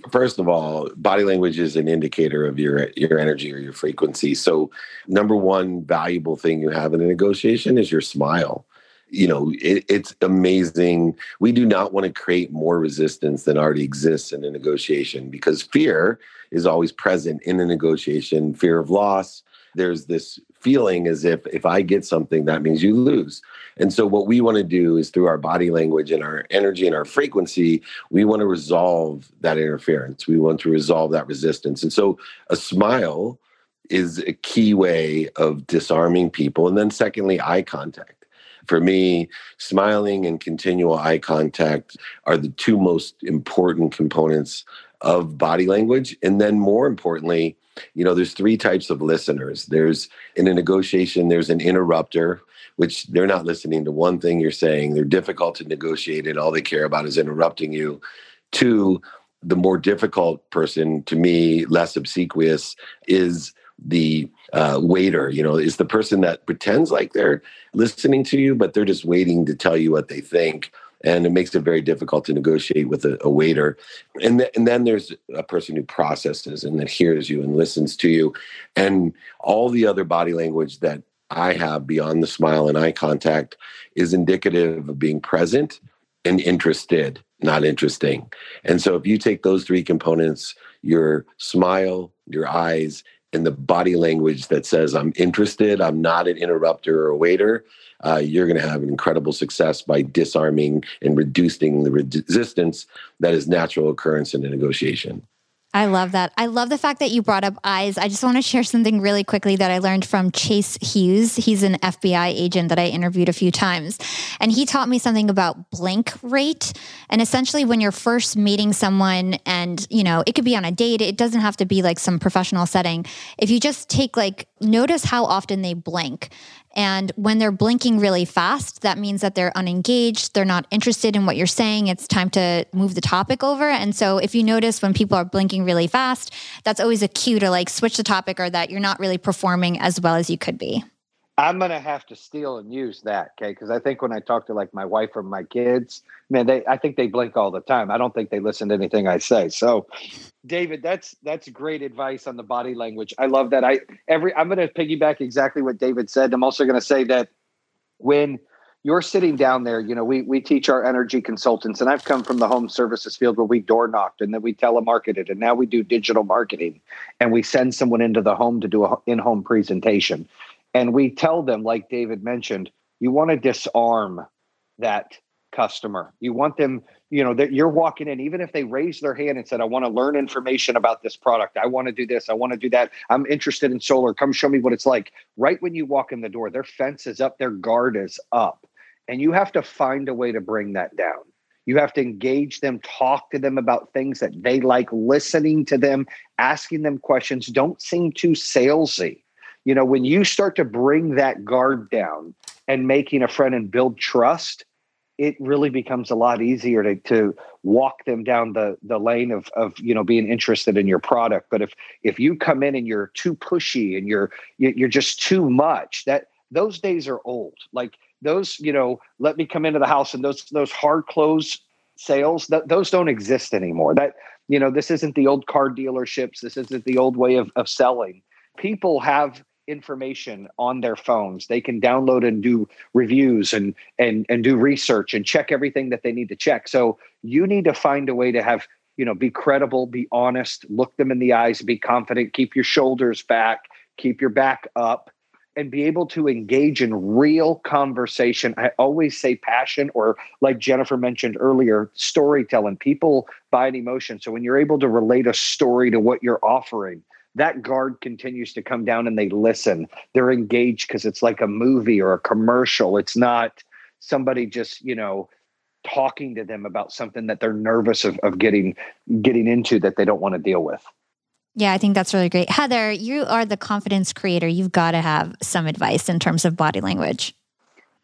First of all, body language is an indicator of your energy or your frequency. So number one valuable thing you have in a negotiation is your smile. It's amazing. We do not want to create more resistance than already exists in a negotiation, because fear is always present in a negotiation, fear of loss, there's this feeling as if I get something, that means you lose. And so what we want to do is through our body language and our energy and our frequency, we want to resolve that interference. We want to resolve that resistance. And so a smile is a key way of disarming people. And then secondly, eye contact. For me, smiling and continual eye contact are the two most important components of body language. And then more importantly, you know, there's three types of listeners. There's, in a negotiation, there's an interrupter, which they're not listening to one thing you're saying. They're difficult to negotiate, and all they care about is interrupting you. Two, the more difficult person, to me, less obsequious, is the waiter, you know, is the person that pretends like they're listening to you, but they're just waiting to tell you what they think. And it makes it very difficult to negotiate with a waiter. And then there's a person who processes and that hears you and listens to you. And all the other body language that I have beyond the smile and eye contact is indicative of being present and interested, not interesting. And so if you take those three components, your smile, your eyes, and the body language that says, I'm interested, I'm not an interrupter or a waiter, you're going to have incredible success by disarming and reducing the resistance that is natural occurrence in a negotiation. I love that. I love the fact that you brought up eyes. I just want to share something really quickly that I learned from Chase Hughes. He's an FBI agent that I interviewed a few times. And he taught me something about blink rate. And essentially when you're first meeting someone and, you know, it could be on a date, it doesn't have to be like some professional setting. If you just take notice how often they blink. And when they're blinking really fast, that means that they're unengaged. They're not interested in what you're saying. It's time to move the topic over. And so if you notice when people are blinking really fast, that's always a cue to switch the topic, or that you're not really performing as well as you could be. I'm going to have to steal and use that, okay? Because I think when I talk to my wife or my kids, man, I think they blink all the time. I don't think they listen to anything I say. So, David, that's great advice on the body language. I love that. I'm going to piggyback exactly what David said. I'm also going to say that when you're sitting down there, you know, we teach our energy consultants, and I've come from the home services field where we door knocked and then we telemarketed, and now we do digital marketing, and we send someone into the home to do an in-home presentation. And we tell them, like David mentioned, you want to disarm that customer. You want them, you know, that you're walking in, even if they raise their hand and said, I want to learn information about this product. I want to do this. I want to do that. I'm interested in solar. Come show me what it's like. Right when you walk in the door, their fence is up, their guard is up. And you have to find a way to bring that down. You have to engage them, talk to them about things that they like, listening to them, asking them questions. Don't seem too salesy. You know, when you start to bring that guard down and making a friend and build trust, it really becomes a lot easier to walk them down the lane of, you know, being interested in your product. But if you come in and you're too pushy and you're just too much, that those days are old. Like those, you know, let me come into the house and those hard close sales, those don't exist anymore. That, you know, this isn't the old car dealerships. This isn't the old way of selling. People have information on their phones. They can download and do reviews and do research and check everything that they need to check. So you need to find a way to have, you know, be credible, be honest, look them in the eyes, be confident, keep your shoulders back, keep your back up, and be able to engage in real conversation. I always say passion, or like Jennifer mentioned earlier, storytelling. People buy an emotion. So when you're able to relate a story to what you're offering, that guard continues to come down and they listen. They're engaged because it's like a movie or a commercial. It's not somebody just, you know, talking to them about something that they're nervous of getting into that they don't want to deal with. Yeah, I think that's really great. Heather, you are the confidence creator. You've got to have some advice in terms of body language.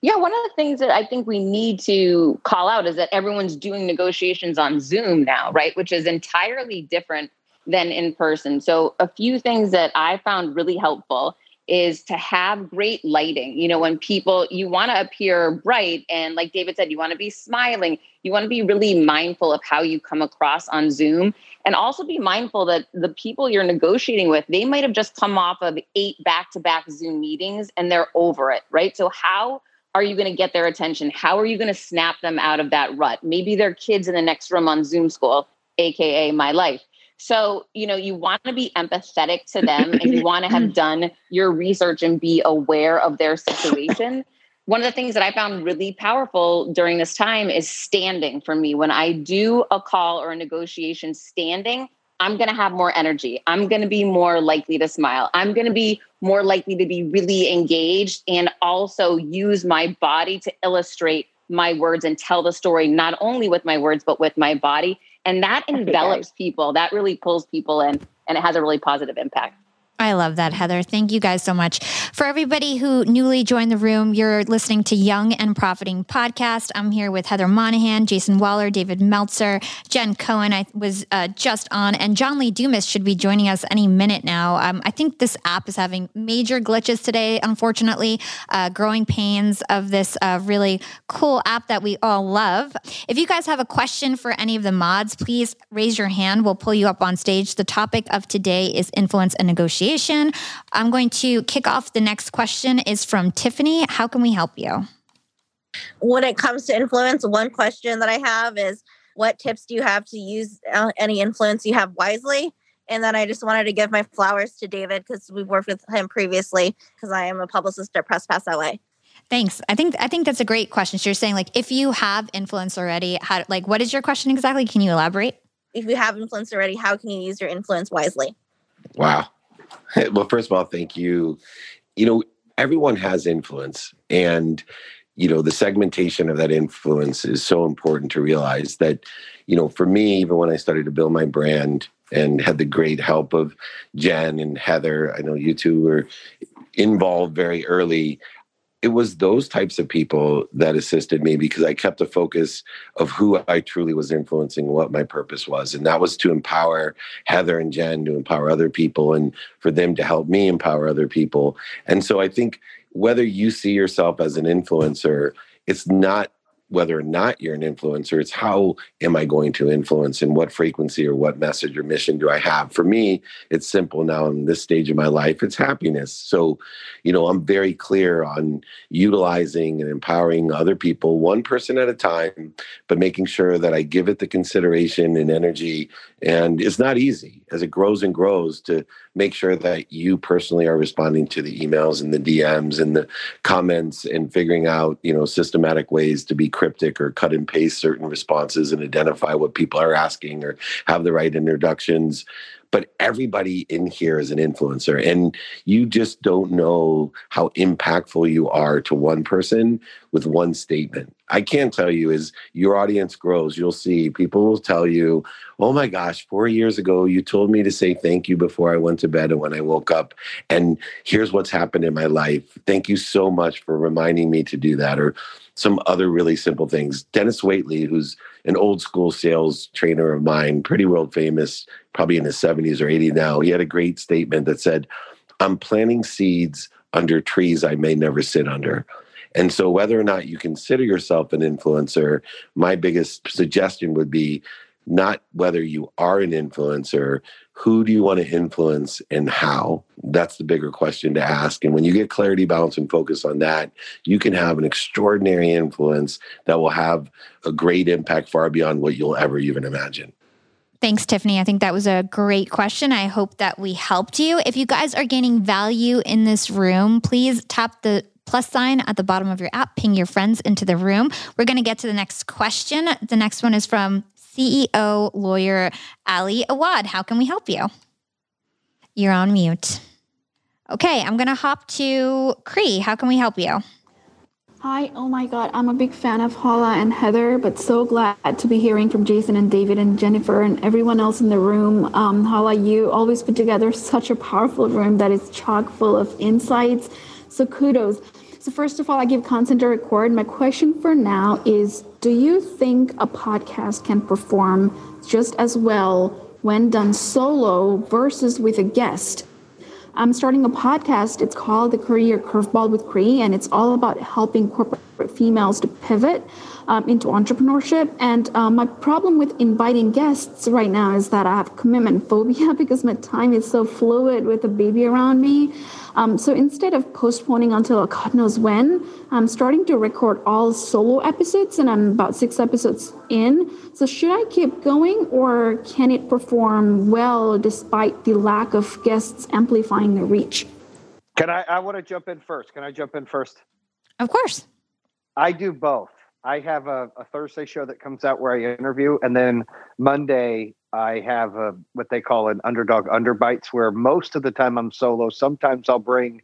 Yeah, one of the things that I think we need to call out is that everyone's doing negotiations on Zoom now, right? Which is entirely different than in person. So a few things that I found really helpful is to have great lighting. You know, when people, you want to appear bright. And like David said, you want to be smiling. You want to be really mindful of how you come across on Zoom. And also be mindful that the people you're negotiating with, they might have just come off of 8 back-to-back Zoom meetings and they're over it, right? So how are you going to get their attention? How are you going to snap them out of that rut? Maybe their kids in the next room on Zoom school, AKA my life. So, you know, you want to be empathetic to them and you want to have done your research and be aware of their situation. One of the things that I found really powerful during this time is standing for me. When I do a call or a negotiation standing, I'm going to have more energy. I'm going to be more likely to smile. I'm going to be more likely to be really engaged and also use my body to illustrate my words and tell the story, not only with my words, but with my body. And that envelops people. That really pulls people in, and it has a really positive impact. I love that, Heather. Thank you guys so much. For everybody who newly joined the room, you're listening to Young and Profiting Podcast. I'm here with Heather Monahan, Jason Waller, David Meltzer, Jen Cohen, I was just on, and John Lee Dumas should be joining us any minute now. I think this app is having major glitches today, unfortunately, growing pains of this really cool app that we all love. If you guys have a question for any of the mods, please raise your hand. We'll pull you up on stage. The topic of today is influence and negotiation. I'm going to kick off. The next question is from Tiffany. How can we help you? When it comes to influence, one question that I have is, what tips do you have to use any influence you have wisely? And then I just wanted to give my flowers to David because we've worked with him previously because I am a publicist at Press Pass LA. Thanks. I think that's a great question. So you're saying, like, if you have influence already, how, like, what is your question exactly? Can you elaborate? If you have influence already, how can you use your influence wisely? Wow. Well, first of all, thank you. You know, everyone has influence, and, you know, the segmentation of that influence is so important to realize that, you know, for me, even when I started to build my brand and had the great help of Jen and Heather, I know you two were involved very early. It was those types of people that assisted me because I kept a focus of who I truly was influencing, what my purpose was. And that was to empower Heather and Jen, to empower other people, and for them to help me empower other people. And so I think whether you see yourself as an influencer, it's not whether or not you're an influencer, it's how am I going to influence, and what frequency or what message or mission do I have? For me, it's simple now in this stage of my life, it's happiness. So, you know, I'm very clear on utilizing and empowering other people, one person at a time, but making sure that I give it the consideration and energy. And it's not easy as it grows and grows to make sure that you personally are responding to the emails and the DMs and the comments and figuring out, you know, systematic ways to be cryptic or cut and paste certain responses and identify what people are asking or have the right introductions. But everybody in here is an influencer, and you just don't know how impactful you are to one person with one statement. I can tell you is your audience grows. You'll see people will tell you, oh my gosh, 4 years ago, you told me to say thank you before I went to bed and when I woke up, and here's what's happened in my life. Thank you so much for reminding me to do that. Or some other really simple things. Dennis Waitley, who's an old school sales trainer of mine, pretty world famous, probably in his 70s or 80s now, he had a great statement that said, I'm planting seeds under trees I may never sit under. And so whether or not you consider yourself an influencer, my biggest suggestion would be not whether you are an influencer, who do you want to influence and how? That's the bigger question to ask. And when you get clarity, balance, and focus on that, you can have an extraordinary influence that will have a great impact far beyond what you'll ever even imagine. Thanks, Tiffany. I think that was a great question. I hope that we helped you. If you guys are gaining value in this room, please tap the plus sign at the bottom of your app, ping your friends into the room. We're going to get to the next question. The next one is from CEO lawyer Ali Awad. How can we help you? You're on mute. Okay, I'm going to hop to Cree. How can we help you? Hi. Oh my God. I'm a big fan of Hala and Heather, but so glad to be hearing from Jason and David and Jennifer and everyone else in the room. Hala, you always put together such a powerful room that is chock full of insights. So kudos. So first of all, I give consent to record. My question for now is, do you think a podcast can perform just as well when done solo versus with a guest? I'm starting a podcast. It's called The Career Curveball with Cree, and it's all about helping corporate for females to pivot into entrepreneurship. And my problem with inviting guests right now is that I have commitment phobia because my time is so fluid with a baby around me. So instead of postponing until God knows when, I'm starting to record all solo episodes, and I'm about 6 episodes in. So should I keep going, or can it perform well despite the lack of guests amplifying the reach? I want to jump in first. Can I jump in first? Of course. I do both. I have a Thursday show that comes out where I interview, and then Monday I have what they call an Underdog Underbites, where most of the time I'm solo. Sometimes I'll bring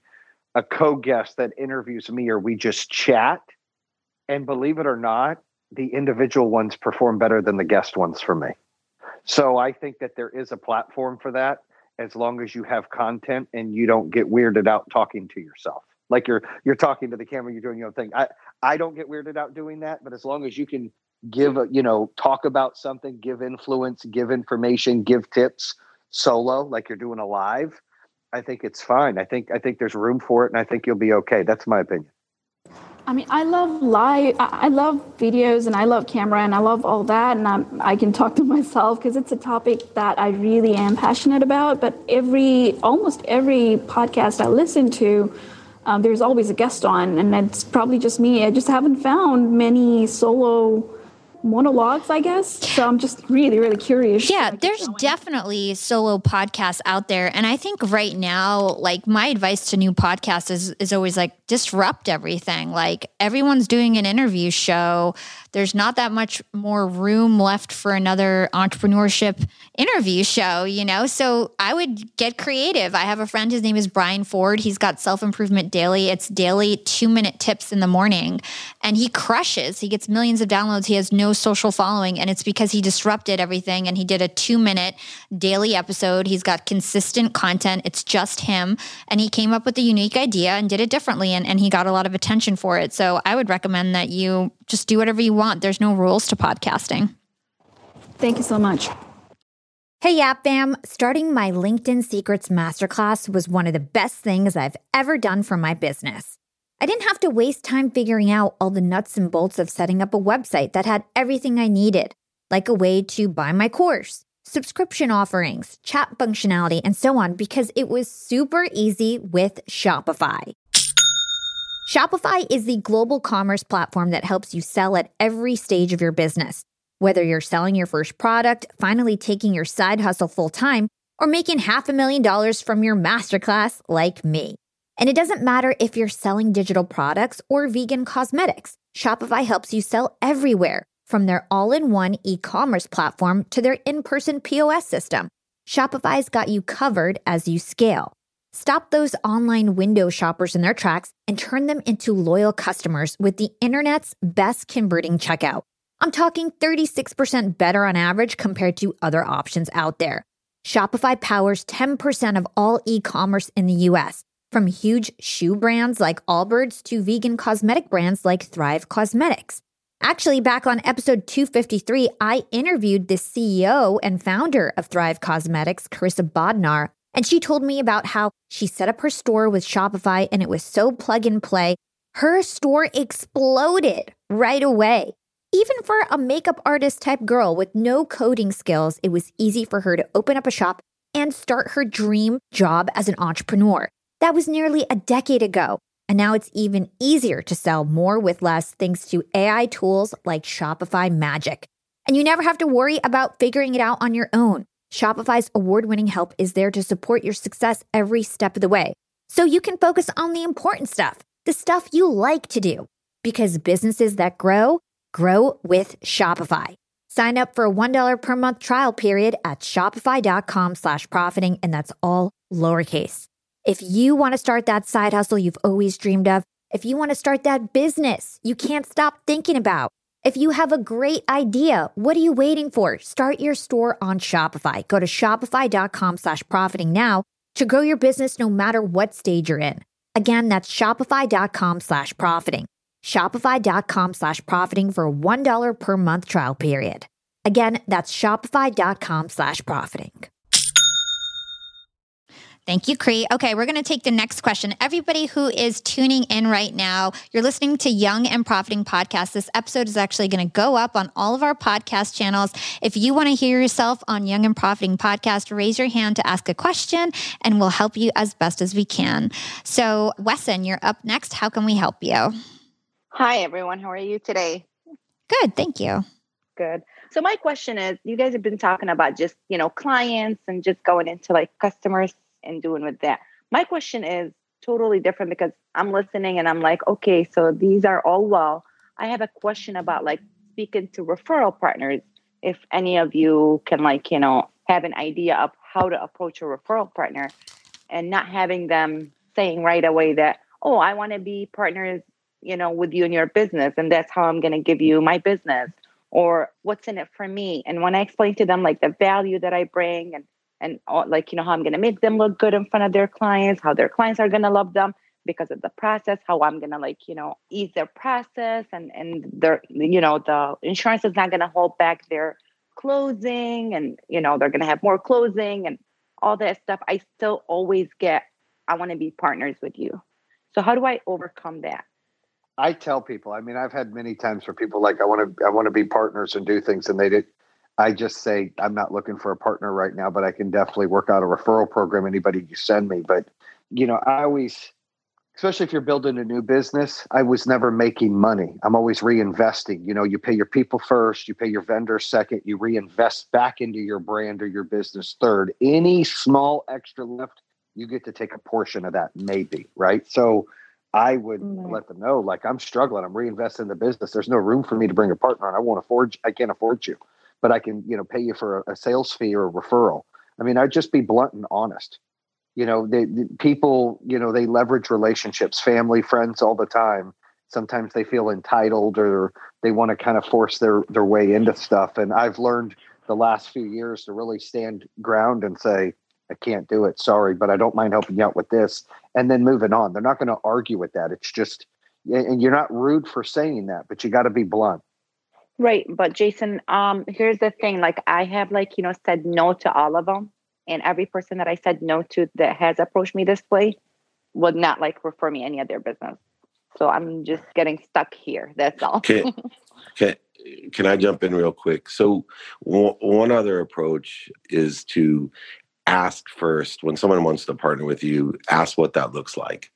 a co-guest that interviews me, or we just chat. And believe it or not, the individual ones perform better than the guest ones for me. So I think that there is a platform for that, as long as you have content and you don't get weirded out talking to yourself. Like you're talking to the camera, you're doing your own thing. I don't get weirded out doing that, but as long as you can give, talk about something, give influence, give information, give tips solo, like you're doing a live, I think it's fine. I think there's room for it, and I think you'll be okay. That's my opinion. I mean, I love live, I love videos, and I love camera, and I love all that, and I can talk to myself because it's a topic that I really am passionate about. But almost every podcast I listen to, there's always a guest on, and it's probably just me. I just haven't found many solo monologues, I guess. So I'm just really, really curious. Yeah, there's definitely solo podcasts out there. And I think right now, like, my advice to new podcasts is always like disrupt everything. Like, everyone's doing an interview show. There's not that much more room left for another entrepreneurship interview show, So I would get creative. I have a friend, his name is Brian Ford. He's got Self-Improvement Daily. It's daily 2-minute tips in the morning, and he crushes. He gets millions of downloads. He has no social following, and it's because he disrupted everything, and he did a 2-minute daily episode. He's got consistent content. It's just him, and he came up with a unique idea and did it differently, and he got a lot of attention for it. So I would recommend that you just do whatever you want. There's no rules to podcasting. Thank you so much. Hey, Yap Fam. Starting my LinkedIn Secrets Masterclass was one of the best things I've ever done for my business. I didn't have to waste time figuring out all the nuts and bolts of setting up a website that had everything I needed, like a way to buy my course, subscription offerings, chat functionality, and so on, because it was super easy with Shopify. Shopify is the global commerce platform that helps you sell at every stage of your business, whether you're selling your first product, finally taking your side hustle full-time, or making $500,000 from your masterclass like me. And it doesn't matter if you're selling digital products or vegan cosmetics. Shopify helps you sell everywhere, from their all-in-one e-commerce platform to their in-person POS system. Shopify's got you covered as you scale. Stop those online window shoppers in their tracks and turn them into loyal customers with the internet's best converting checkout. I'm talking 36% better on average compared to other options out there. Shopify powers 10% of all e-commerce in the U.S., from huge shoe brands like Allbirds to vegan cosmetic brands like Thrive Cosmetics. Actually, back on episode 253, I interviewed the CEO and founder of Thrive Cosmetics, Carissa Bodnar, and she told me about how she set up her store with Shopify, and it was so plug and play. Her store exploded right away. Even for a makeup artist type girl with no coding skills, it was easy for her to open up a shop and start her dream job as an entrepreneur. That was nearly a decade ago, and now it's even easier to sell more with less thanks to AI tools like Shopify Magic. And you never have to worry about figuring it out on your own. Shopify's award-winning help is there to support your success every step of the way, so you can focus on the important stuff, the stuff you like to do, because businesses that grow, grow with Shopify. Sign up for a $1 per month trial period at shopify.com/profiting, and that's all lowercase. If you want to start that side hustle you've always dreamed of, if you want to start that business you can't stop thinking about, if you have a great idea, what are you waiting for? Start your store on Shopify. Go to shopify.com/profiting now to grow your business no matter what stage you're in. Again, that's shopify.com/profiting. Shopify.com/profiting for a $1 per month trial period. Again, that's shopify.com/profiting. Thank you, Cree. Okay, we're going to take the next question. Everybody who is tuning in right now, you're listening to Young and Profiting Podcast. This episode is actually going to go up on all of our podcast channels. If you want to hear yourself on Young and Profiting Podcast, raise your hand to ask a question and we'll help you as best as we can. So Wesson, you're up next. How can we help you? Hi, everyone. How are you today? Good. Thank you. Good. So my question is, you guys have been talking about just, you know, clients and just going into like customers and doing with that. My question is totally different because I'm listening and I'm like, okay, so these are all well. I have a question about like speaking to referral partners. If any of you can like, you know, have an idea of how to approach a referral partner and not having them saying right away that, oh, I want to be partners, you know, with you in your business. And that's how I'm going to give you my business or what's in it for me. And when I explain to them like the value that I bring and like, you know, how I'm going to make them look good in front of their clients, how their clients are going to love them because of the process, how I'm going to like, you know, ease their process and their, you know, the insurance is not going to hold back their closing and, you know, they're going to have more closing and all that stuff. I still always get, I want to be partners with you. So how do I overcome that? I tell people, I mean, I've had many times where people like, I want to be partners and do things and they did. I just say, I'm not looking for a partner right now, but I can definitely work out a referral program, anybody you send me. But, you know, I always, especially if you're building a new business, I was never making money. I'm always reinvesting. You know, you pay your people first, you pay your vendors second, you reinvest back into your brand or your business third. Any small extra lift, you get to take a portion of that maybe, right? So I would let them know, like, I'm struggling. I'm reinvesting in the business. There's no room for me to bring a partner on. I can't afford you. But I can, you know, pay you for a sales fee or a referral. I mean, I'd just be blunt and honest. You know, people, you know, they leverage relationships, family, friends all the time. Sometimes they feel entitled or they want to kind of force their way into stuff. And I've learned the last few years to really stand ground and say, I can't do it. Sorry, but I don't mind helping you out with this. And then moving on. They're not going to argue with that. It's just, and you're not rude for saying that, but you got to be blunt. Right. But Jason, here's the thing. Like I have like, you know, said no to all of them. And every person that I said no to that has approached me this way would not like refer me any of their business. So I'm just getting stuck here. That's all. Can I jump in real quick? So one other approach is to ask first. When someone wants to partner with you, ask what that looks like.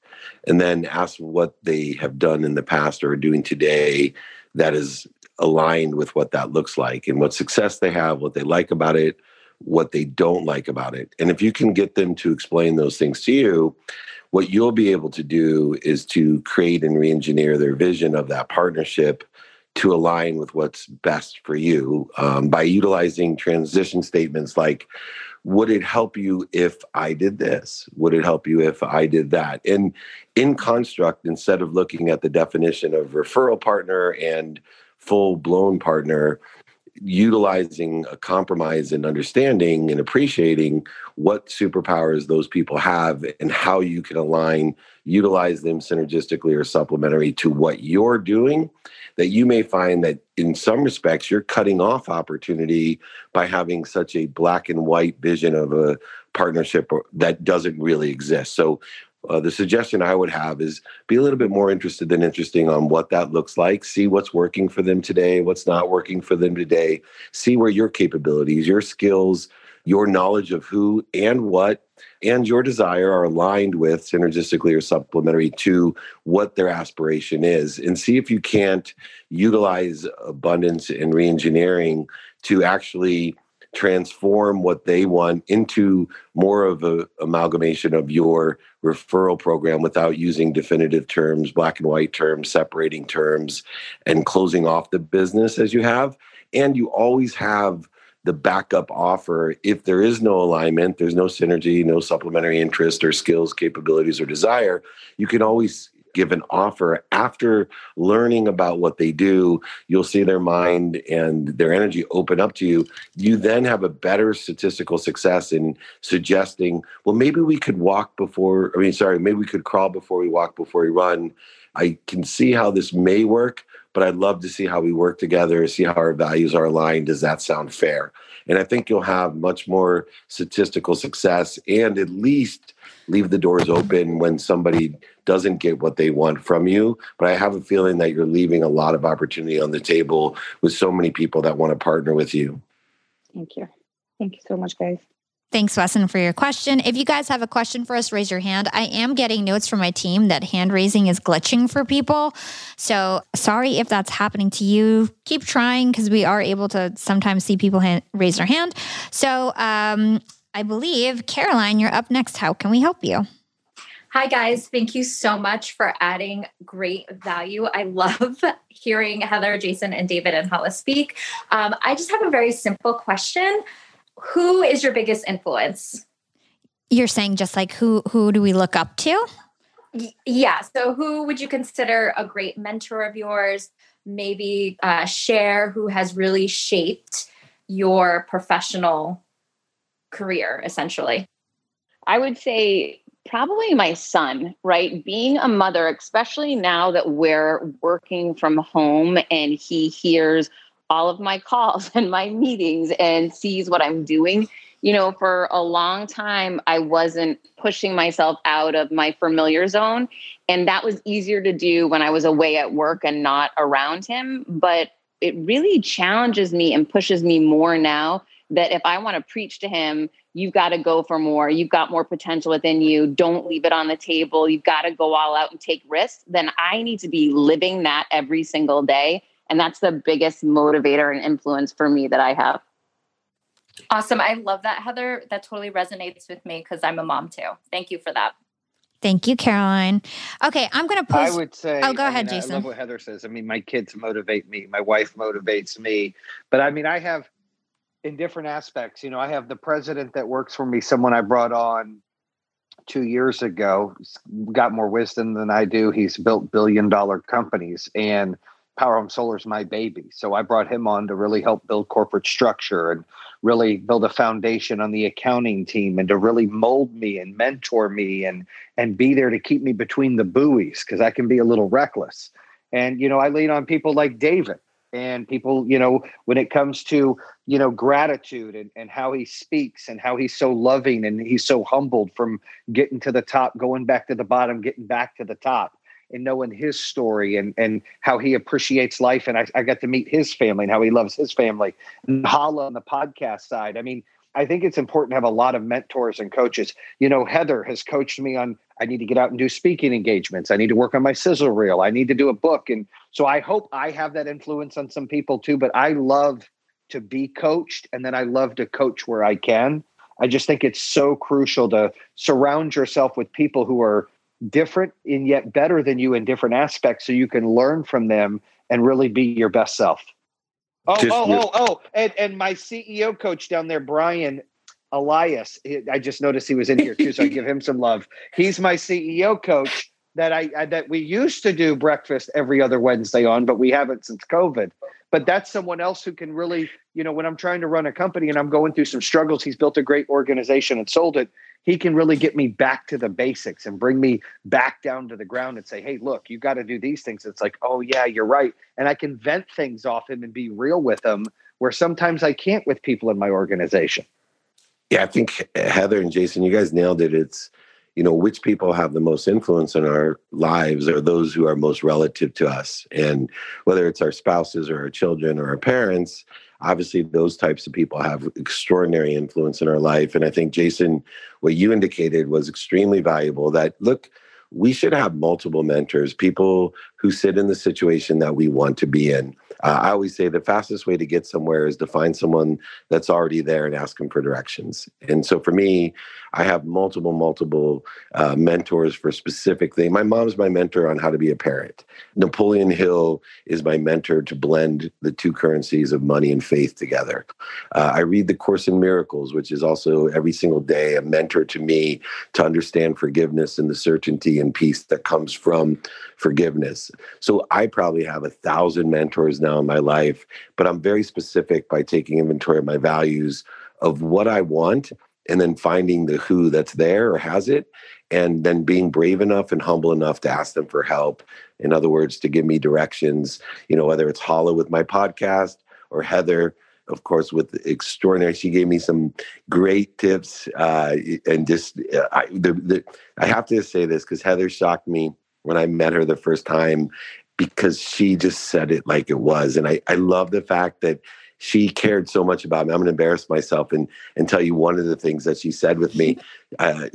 And then ask what they have done in the past or are doing today that is aligned with what that looks like and what success they have, what they like about it, what they don't like about it. And if you can get them to explain those things to you, what you'll be able to do is to create and re-engineer their vision of that partnership to align with what's best for you by utilizing transition statements like, would it help you if I did this? Would it help you if I did that? And in construct, instead of looking at the definition of referral partner and full-blown partner, utilizing a compromise and understanding and appreciating what superpowers those people have and how you can align, utilize them synergistically or supplementary to what you're doing, that you may find that in some respects, you're cutting off opportunity by having such a black and white vision of a partnership that doesn't really exist. So the suggestion I would have is be a little bit more interested than interesting on what that looks like. See what's working for them today, what's not working for them today. See where your capabilities, your skills, your knowledge of who and what, and your desire are aligned with synergistically or supplementary to what their aspiration is. And see if you can't utilize abundance and reengineering to actually transform what they want into more of an amalgamation of your referral program without using definitive terms, black and white terms, separating terms, and closing off the business as you have. And you always have the backup offer. If there is no alignment, there's no synergy, no supplementary interest or skills, capabilities, or desire, you can always give an offer. After learning about what they do, you'll see their mind and their energy open up to you. You then have a better statistical success in suggesting, well, maybe we could crawl before we walk, before we run. I can see how this may work, but I'd love to see how we work together, see how our values are aligned. Does that sound fair? And I think you'll have much more statistical success and at least leave the doors open when somebody doesn't get what they want from you. But I have a feeling that you're leaving a lot of opportunity on the table with so many people that want to partner with you. Thank you. Thank you so much, guys. Thanks, Wesson, for your question. If you guys have a question for us, raise your hand. I am getting notes from my team that hand raising is glitching for people. So sorry if that's happening to you. Keep trying, because we are able to sometimes see people raise their hand. So I believe, Caroline, you're up next. How can we help you? Hi, guys. Thank you so much for adding great value. I love hearing Heather, Jason, and David and Hala speak. I just have a very simple question. Who is your biggest influence? You're saying just like who do we look up to? Yeah. So who would you consider a great mentor of yours? Maybe share who has really shaped your professional career, essentially. I would say probably my son, right? Being a mother, especially now that we're working from home and he hears all of my calls and my meetings and sees what I'm doing. You know, for a long time, I wasn't pushing myself out of my familiar zone. And that was easier to do when I was away at work and not around him. But it really challenges me and pushes me more now that if I want to preach to him, you've got to go for more. You've got more potential within you. Don't leave it on the table. You've got to go all out and take risks. Then I need to be living that every single day. And that's the biggest motivator and influence for me that I have. Awesome. I love that, Heather. That totally resonates with me because I'm a mom too. Thank you for that. Thank you, Caroline. Okay, I'm going to post. I would say, Jason. I love what Heather says. I mean, my kids motivate me. My wife motivates me. But I mean, I have in different aspects, you know, I have the president that works for me, someone I brought on 2 years ago, got more wisdom than I do. He's built $1 billion companies, and Power Home Solar is my baby. So I brought him on to really help build corporate structure and really build a foundation on the accounting team and to really mold me and mentor me and be there to keep me between the buoys because I can be a little reckless. And, you know, I lean on people like David and people, you know, when it comes to, you know, gratitude and how he speaks and how he's so loving and he's so humbled from getting to the top, going back to the bottom, getting back to the top. And knowing his story and how he appreciates life. And I got to meet his family and how he loves his family. And Hala on the podcast side. I mean, I think it's important to have a lot of mentors and coaches. You know, Heather has coached me on, I need to get out and do speaking engagements. I need to work on my sizzle reel. I need to do a book. And so I hope I have that influence on some people too, but I love to be coached. And then I love to coach where I can. I just think it's so crucial to surround yourself with people who are different and yet better than you in different aspects so you can learn from them and really be your best self. And my CEO coach down there, Brian Elias, I just noticed he was in here too, so I give him some love. He's my CEO coach that that we used to do breakfast every other Wednesday on, but we haven't since COVID. But that's someone else who can really, you know, when I'm trying to run a company and I'm going through some struggles, he's built a great organization and sold it. He can really get me back to the basics and bring me back down to the ground and say, hey, look, you got to do these things. It's like, oh, yeah, you're right. And I can vent things off him and be real with him where sometimes I can't with people in my organization. Yeah, I think Heather and Jason, you guys nailed it. It's, you know, which people have the most influence in our lives are those who are most relative to us. And whether it's our spouses or our children or our parents, obviously, those types of people have extraordinary influence in our life. And I think, Jason, what you indicated was extremely valuable that, look, we should have multiple mentors, people who sit in the situation that we want to be in. I always say the fastest way to get somewhere is to find someone that's already there and ask them for directions. And so for me, I have multiple mentors for specific things. My mom's my mentor on how to be a parent. Napoleon Hill is my mentor to blend the two currencies of money and faith together. I read the Course in Miracles, which is also every single day a mentor to me to understand forgiveness and the certainty and peace that comes from forgiveness. So I probably have 1,000 mentors now in my life, but I'm very specific by taking inventory of my values of what I want and then finding the who that's there or has it, and then being brave enough and humble enough to ask them for help. In other words, to give me directions, you know, whether it's Hala with my podcast or Heather, of course, with extraordinary, she gave me some great tips. I have to say this because Heather shocked me when I met her the first time, because she just said it like it was. And I love the fact that she cared so much about me. I'm going to embarrass myself and tell you one of the things that she said with me.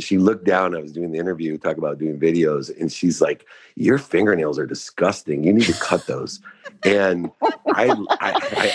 She looked down. I was doing the interview, talk about doing videos. And she's like, your fingernails are disgusting. You need to cut those. And I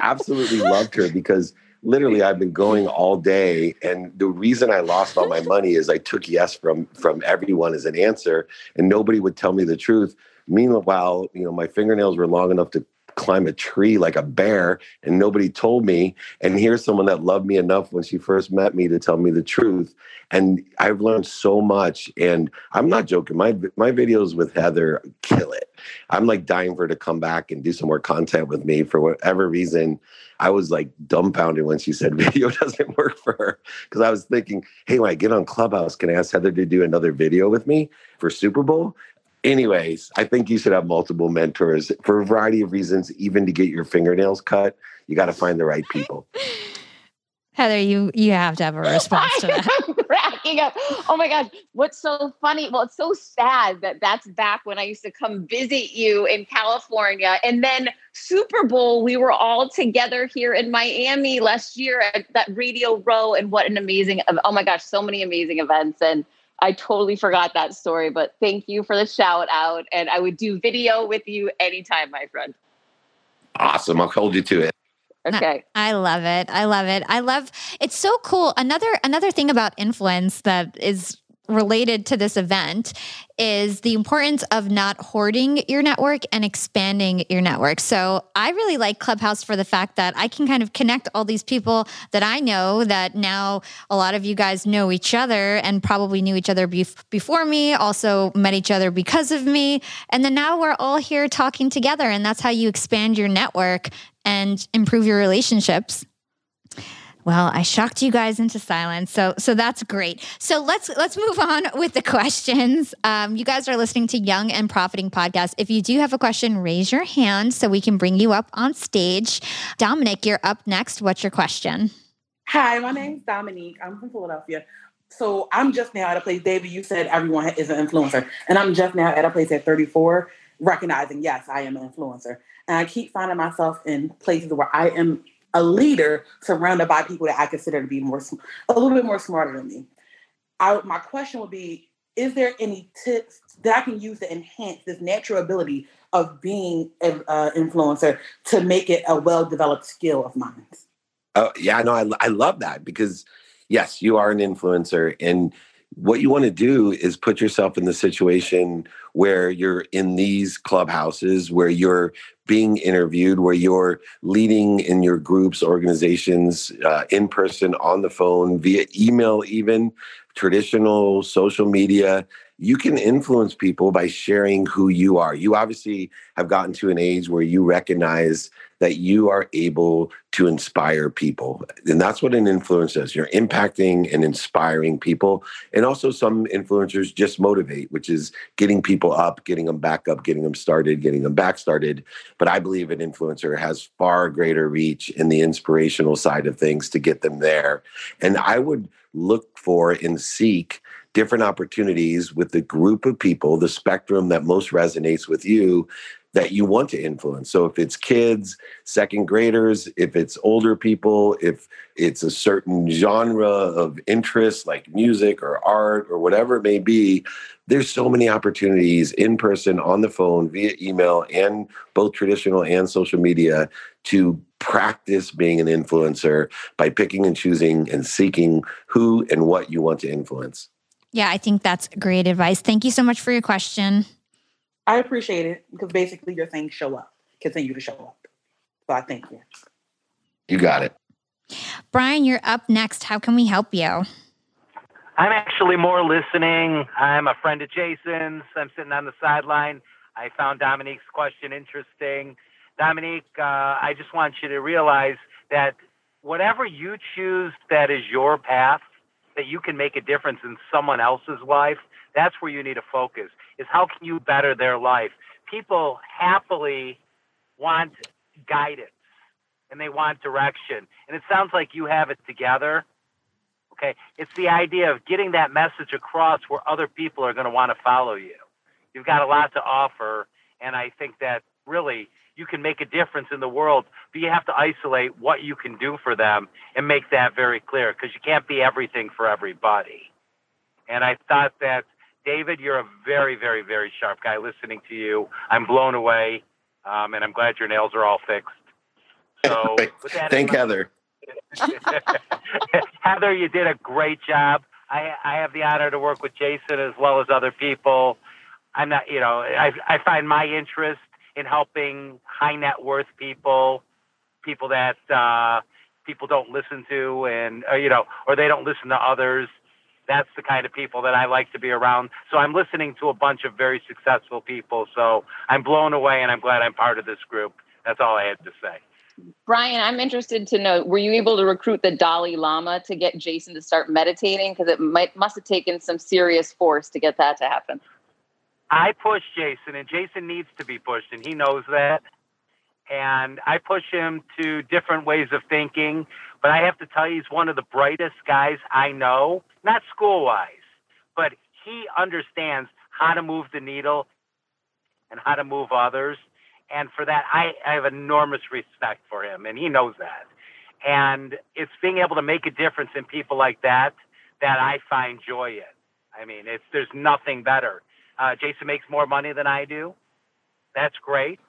absolutely loved her, because literally I've been going all day. And the reason I lost all my money is I took yes from everyone as an answer. And nobody would tell me the truth. Meanwhile, you know, my fingernails were long enough to climb a tree like a bear, and nobody told me. And here's someone that loved me enough when she first met me to tell me the truth. And I've learned so much, and I'm not joking. My videos with Heather kill it. I'm like dying for her to come back and do some more content with me. For whatever reason, I was like dumbfounded when she said video doesn't work for her, because I was thinking, hey, when I get on Clubhouse, can I ask Heather to do another video with me for Super Bowl? Anyways, I think you should have multiple mentors for a variety of reasons. Even to get your fingernails cut, you got to find the right people. Heather, you have to have a response to that. I'm cracking up. Oh my gosh, what's so funny? Well, it's so sad that that's back when I used to come visit you in California. And then Super Bowl, we were all together here in Miami last year at that Radio Row. And what an amazing, oh my gosh, so many amazing events. And I totally forgot that story, but thank you for the shout out. And I would do video with you anytime, my friend. Awesome. I'll hold you to it. Okay. I love it. I love it. I love, it's so cool. Another thing about influence that is related to this event is the importance of not hoarding your network and expanding your network. So I really like Clubhouse for the fact that I can kind of connect all these people that I know, that now a lot of you guys know each other and probably knew each other before me, also met each other because of me. And then now we're all here talking together, and that's how you expand your network and improve your relationships. Well, I shocked you guys into silence, so that's great. So let's move on with the questions. You guys are listening to Young and Profiting Podcast. If you do have a question, raise your hand so we can bring you up on stage. Dominic, you're up next. What's your question? Hi, my name's Dominique. I'm from Philadelphia. So I'm just now at a place, David, you said everyone is an influencer, and I'm just now at a place at 34, recognizing, yes, I am an influencer. And I keep finding myself in places where I am a leader surrounded by people that I consider to be a little bit more smarter than me. My question would be, is there any tips that I can use to enhance this natural ability of being an influencer to make it a well-developed skill of mine? Oh, yeah, no, I love that, because yes, you are an influencer, and what you want to do is put yourself in the situation where you're in these clubhouses, where you're being interviewed, where you're leading in your groups, organizations, in person, on the phone, via email, even traditional social media. You can influence people by sharing who you are. You obviously have gotten to an age where you recognize that you are able to inspire people. And that's what an influencer is. You're impacting and inspiring people. And also some influencers just motivate, which is getting people up, getting them back up, getting them started, getting them back started. But I believe an influencer has far greater reach in the inspirational side of things to get them there. And I would look for and seek different opportunities with the group of people, the spectrum that most resonates with you, that you want to influence. So if it's kids, second graders, if it's older people, if it's a certain genre of interest like music or art or whatever it may be, there's so many opportunities in person, on the phone, via email, and both traditional and social media to practice being an influencer by picking and choosing and seeking who and what you want to influence. Yeah, I think that's great advice. Thank you so much for your question. I appreciate it, because basically you're saying show up, continue to show up. So I thank you. You got it. Brian, you're up next. How can we help you? I'm actually more listening. I'm a friend of Jason's. I'm sitting on the sideline. I found Dominique's question interesting. Dominique, I just want you to realize that whatever you choose that is your path, that you can make a difference in someone else's life, that's where you need to focus, is how can you better their life? People happily want guidance, and they want direction. And it sounds like you have it together. Okay, it's the idea of getting that message across where other people are going to want to follow you. You've got a lot to offer, and I think that really you can make a difference in the world, but you have to isolate what you can do for them and make that very clear, because you can't be everything for everybody. And I thought that, David, you're a very, very, very sharp guy. Listening to you, I'm blown away, and I'm glad your nails are all fixed. So, with that thank Heather. Heather, you did a great job. I have the honor to work with Jason as well as other people. I'm not, you know, I find my interest in helping high net worth people, people that people don't listen to, and you know, or they don't listen to others. That's the kind of people that I like to be around. So I'm listening to a bunch of very successful people. So I'm blown away, and I'm glad I'm part of this group. That's all I had to say. Brian, I'm interested to know, were you able to recruit the Dalai Lama to get Jason to start meditating? Because it must have taken some serious force to get that to happen. I pushed Jason, and Jason needs to be pushed, and he knows that. And I push him to different ways of thinking. But I have to tell you, he's one of the brightest guys I know, not school-wise, but he understands how to move the needle and how to move others. And for that, I have enormous respect for him, and he knows that. And it's being able to make a difference in people like that that I find joy in. I mean, there's nothing better. Jason makes more money than I do. That's great.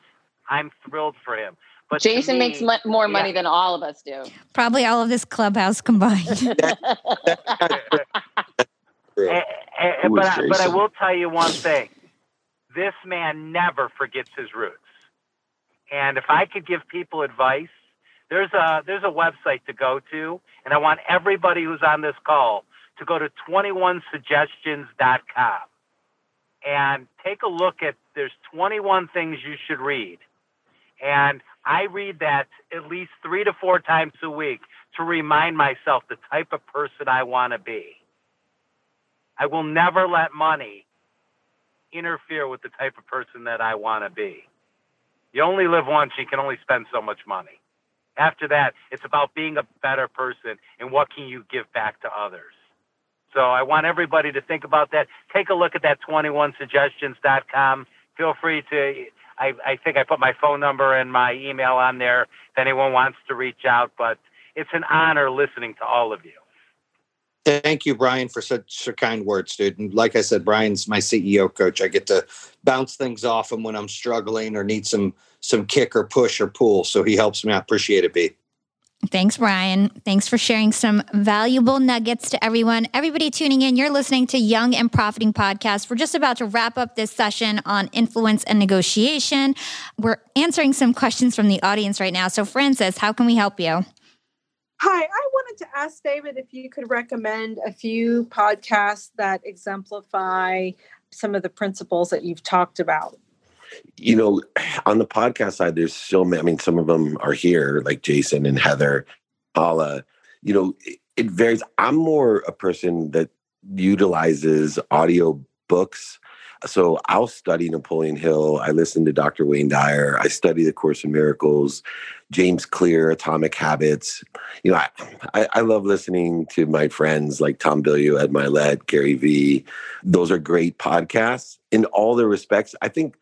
I'm thrilled for him. But Jason makes more money than all of us do. Probably all of this Clubhouse combined. But I will tell you one thing. This man never forgets his roots. And if I could give people advice, there's a website to go to, and I want everybody who's on this call to go to 21suggestions.com and take a look at, there's 21 things you should read. And I read that at least 3 to 4 times a week to remind myself the type of person I want to be. I will never let money interfere with the type of person that I want to be. You only live once. You can only spend so much money. After that, it's about being a better person and what can you give back to others. So I want everybody to think about that. Take a look at that 21suggestions.com. Feel free to, I think I put my phone number and my email on there if anyone wants to reach out, but it's an honor listening to all of you. Thank you, Brian, for such kind words, dude. And like I said, Brian's my CEO coach. I get to bounce things off him when I'm struggling or need some kick or push or pull. So he helps me. I appreciate it, B. Thanks, Brian. Thanks for sharing some valuable nuggets to everyone. Everybody tuning in, you're listening to Young and Profiting Podcast. We're just about to wrap up this session on influence and negotiation. We're answering some questions from the audience right now. So Francis, how can we help you? Hi, I wanted to ask David if you could recommend a few podcasts that exemplify some of the principles that you've talked about. You know, on the podcast side, there's so many. I mean, some of them are here, like Jason and Heather, Hala. You know, it varies. I'm more a person that utilizes audio books. So I'll study Napoleon Hill. I listen to Dr. Wayne Dyer. I study The Course in Miracles, James Clear, Atomic Habits. You know, I love listening to my friends like Tom Bilyeu, Ed Milet, Gary Vee. Those are great podcasts in all their respects. I think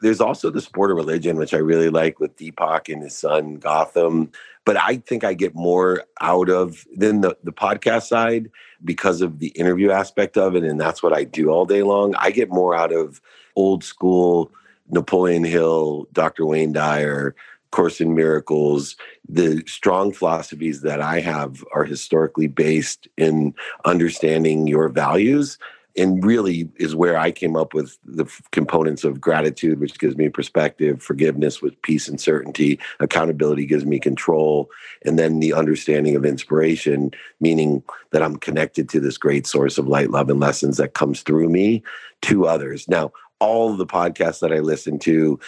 there's also The Sport of Religion, which I really like with Deepak and his son, Gotham. But I think I get more out of than the podcast side because of the interview aspect of it. And that's what I do all day long. I get more out of old school Napoleon Hill, Dr. Wayne Dyer, Course in Miracles. The strong philosophies that I have are historically based in understanding your values, and really is where I came up with the components of gratitude, which gives me perspective, forgiveness with peace and certainty, accountability gives me control, and then the understanding of inspiration, meaning that I'm connected to this great source of light, love, and lessons that comes through me to others. Now, all the podcasts that I listen to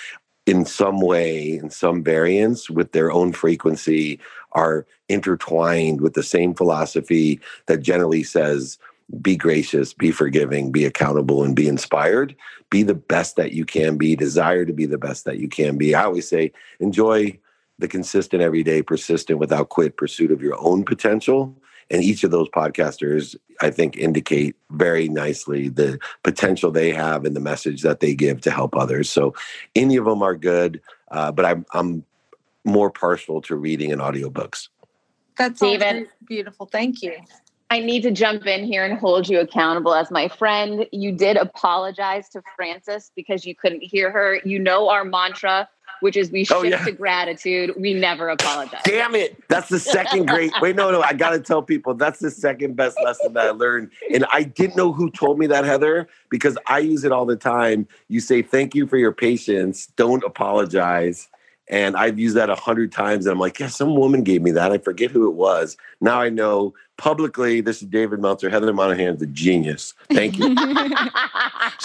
in some way, in some variance with their own frequency, are intertwined with the same philosophy that generally says, be gracious, be forgiving, be accountable, and be inspired. Be the best that you can be. Desire to be the best that you can be. I always say, enjoy the consistent, everyday, persistent, without quit pursuit of your own potential. And each of those podcasters, I think, indicate very nicely the potential they have and the message that they give to help others. So any of them are good, but I'm more partial to reading and audiobooks. That's David. Beautiful. Thank you. I need to jump in here and hold you accountable as my friend. You did apologize to Frances because you couldn't hear her. You know our mantra, which is we shift to gratitude. We never apologize. Damn it. That's the second great. Wait, no. I got to tell people that's the second best lesson that I learned. And I didn't know who told me that, Heather, because I use it all the time. You say, thank you for your patience. Don't apologize. And I've used that 100 times. And I'm like, yeah, some woman gave me that. I forget who it was. Now I know publicly, this is David Meltzer. Heather Monahan's a genius. Thank you.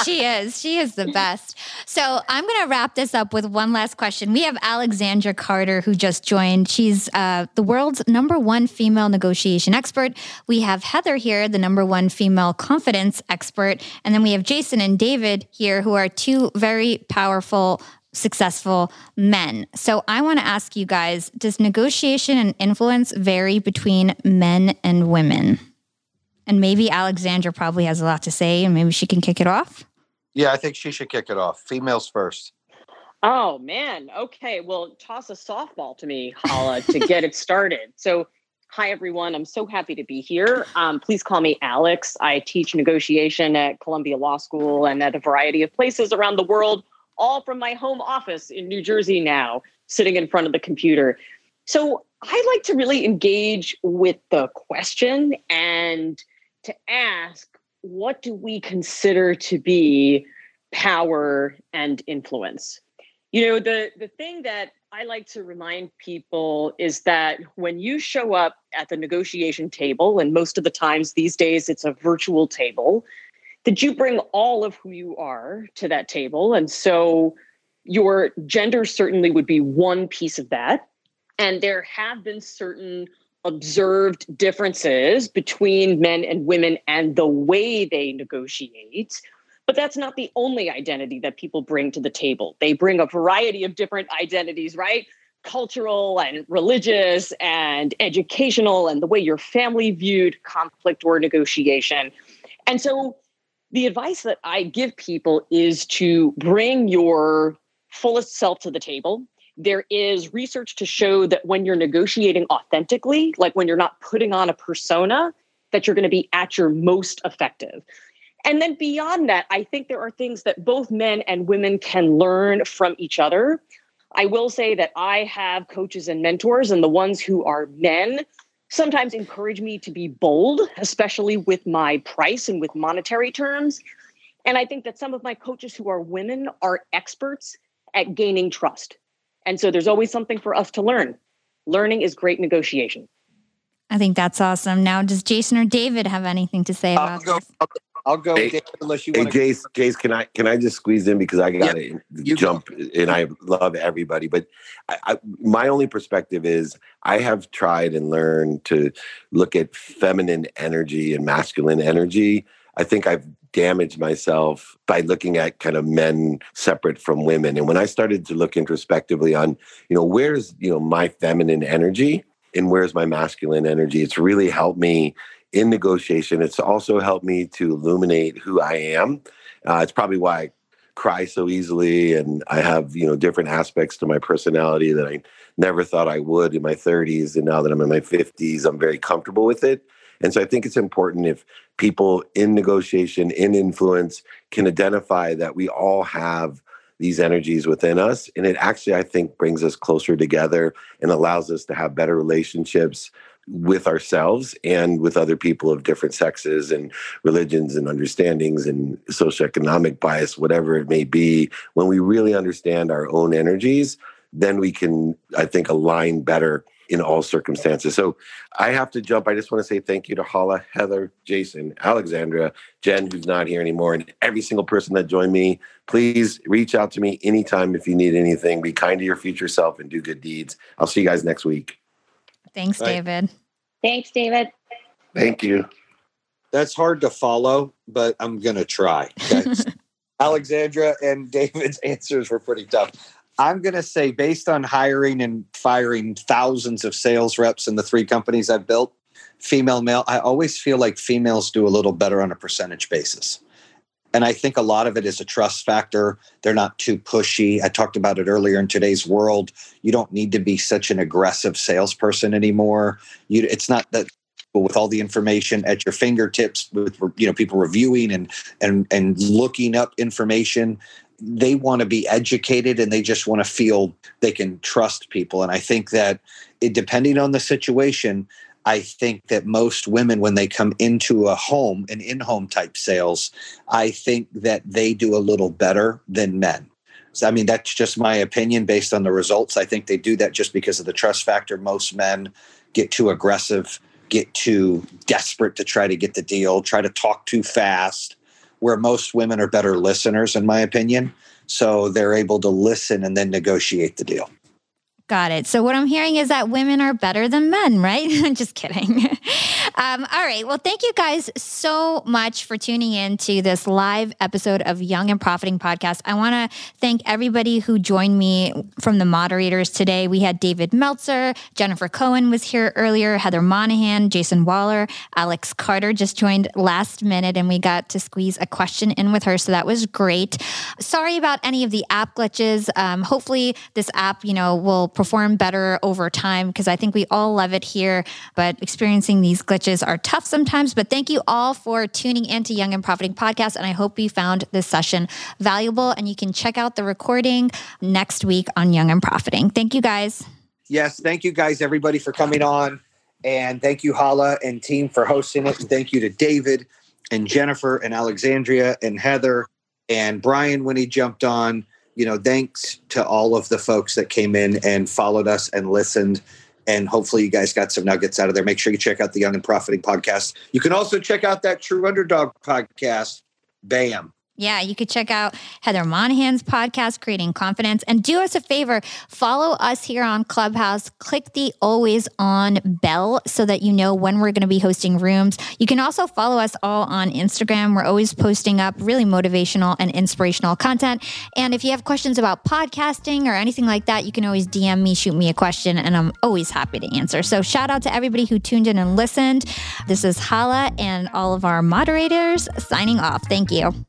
She is. She is the best. So I'm going to wrap this up with one last question. We have Alexandra Carter, who just joined. She's the world's #1 female negotiation expert. We have Heather here, the #1 female confidence expert. And then we have Jason and David here, who are two very powerful, successful men. So I want to ask you guys, does negotiation and influence vary between men and women? And maybe Alexandra probably has a lot to say and maybe she can kick it off. Yeah, I think she should kick it off. Females first. Oh, man. Okay. Well, toss a softball to me, Hala, to get it started. So hi, everyone. I'm so happy to be here. Please call me Alex. I teach negotiation at Columbia Law School and at a variety of places around the world, all from my home office in New Jersey now, sitting in front of the computer. So I like to really engage with the question and to ask, what do we consider to be power and influence? You know, the thing that I like to remind people is that when you show up at the negotiation table, and most of the times these days it's a virtual table, that you bring all of who you are to that table. And so your gender certainly would be one piece of that. And there have been certain observed differences between men and women and the way they negotiate. But that's not the only identity that people bring to the table. They bring a variety of different identities, right? Cultural and religious and educational and the way your family viewed conflict or negotiation. And so the advice that I give people is to bring your fullest self to the table. There is research to show that when you're negotiating authentically, like when you're not putting on a persona, that you're going to be at your most effective. And then beyond that, I think there are things that both men and women can learn from each other. I will say that I have coaches and mentors, and the ones who are men sometimes encourage me to be bold, especially with my price and with monetary terms. And I think that some of my coaches who are women are experts at gaining trust. And so there's always something for us to learn. Learning is great negotiation. I think that's awesome. Now, does Jason or David have anything to say about this? I'll go, hey, David, unless you want to. Hey, Jace, can I just squeeze in because I got to jump and I love everybody. But I, my only perspective is I have tried and learned to look at feminine energy and masculine energy. I think I've damaged myself by looking at kind of men separate from women. And when I started to look introspectively on, where's, my feminine energy and where's my masculine energy, it's really helped me in negotiation. It's also helped me to illuminate who I am. It's probably why I cry so easily. And I have, different aspects to my personality that I never thought I would in my 30s. And now that I'm in my 50s, I'm very comfortable with it. And so I think it's important if people in negotiation, in influence, can identify that we all have these energies within us. And it actually, I think, brings us closer together and allows us to have better relationships with ourselves and with other people of different sexes and religions and understandings and socioeconomic bias, whatever it may be. When we really understand our own energies, then we can, I think, align better in all circumstances. So I have to jump. I just want to say thank you to Hala, Heather, Jason, Alexandra, Jen, who's not here anymore, and every single person that joined me. Please reach out to me anytime if you need anything. Be kind to your future self and do good deeds. I'll see you guys next week. Thanks, David. Thanks, David. Thank you. That's hard to follow, but I'm going to try. Alexandra and David's answers were pretty tough. I'm going to say, based on hiring and firing thousands of sales reps in the three companies I've built, female, male, I always feel like females do a little better on a percentage basis. And I think a lot of it is a trust factor. They're not too pushy. I talked about it earlier in today's world. You don't need to be such an aggressive salesperson anymore. It's not that with all the information at your fingertips, with people reviewing and looking up information. They want to be educated and they just want to feel they can trust people. And I think that depending on the situation, I think that most women, when they come into a home, an in-home type sales, I think that they do a little better than men. So, I mean, that's just my opinion based on the results. I think they do that just because of the trust factor. Most men get too aggressive, get too desperate to try to get the deal, try to talk too fast, where most women are better listeners, in my opinion. So they're able to listen and then negotiate the deal. Got it. So what I'm hearing is that women are better than men, right? I'm just kidding. All right. Well, thank you guys so much for tuning in to this live episode of Young and Profiting Podcast. I want to thank everybody who joined me from the moderators today. We had David Meltzer, Jennifer Cohen was here earlier, Heather Monahan, Jason Waller, Alex Carter just joined last minute, and we got to squeeze a question in with her. So that was great. Sorry about any of the app glitches. Hopefully this app, will perform better over time, because I think we all love it here, but experiencing these glitches are tough sometimes. But thank you all for tuning in to Young and Profiting Podcast, and I hope you found this session valuable, and you can check out the recording next week on Young and Profiting. Thank you guys. Yes, thank you guys, everybody, for coming on, and thank you, Hala and team, for hosting it, and thank you to David and Jennifer and Alexandria and Heather and Brian when he jumped on. Thanks to all of the folks that came in and followed us and listened. And hopefully you guys got some nuggets out of there. Make sure you check out the Young and Profiting Podcast. You can also check out that True Underdog podcast. Bam. Yeah, you could check out Heather Monahan's podcast, Creating Confidence. And do us a favor, follow us here on Clubhouse. Click the always on bell so that you know when we're going to be hosting rooms. You can also follow us all on Instagram. We're always posting up really motivational and inspirational content. And if you have questions about podcasting or anything like that, you can always DM me, shoot me a question, and I'm always happy to answer. So shout out to everybody who tuned in and listened. This is Hala and all of our moderators signing off. Thank you.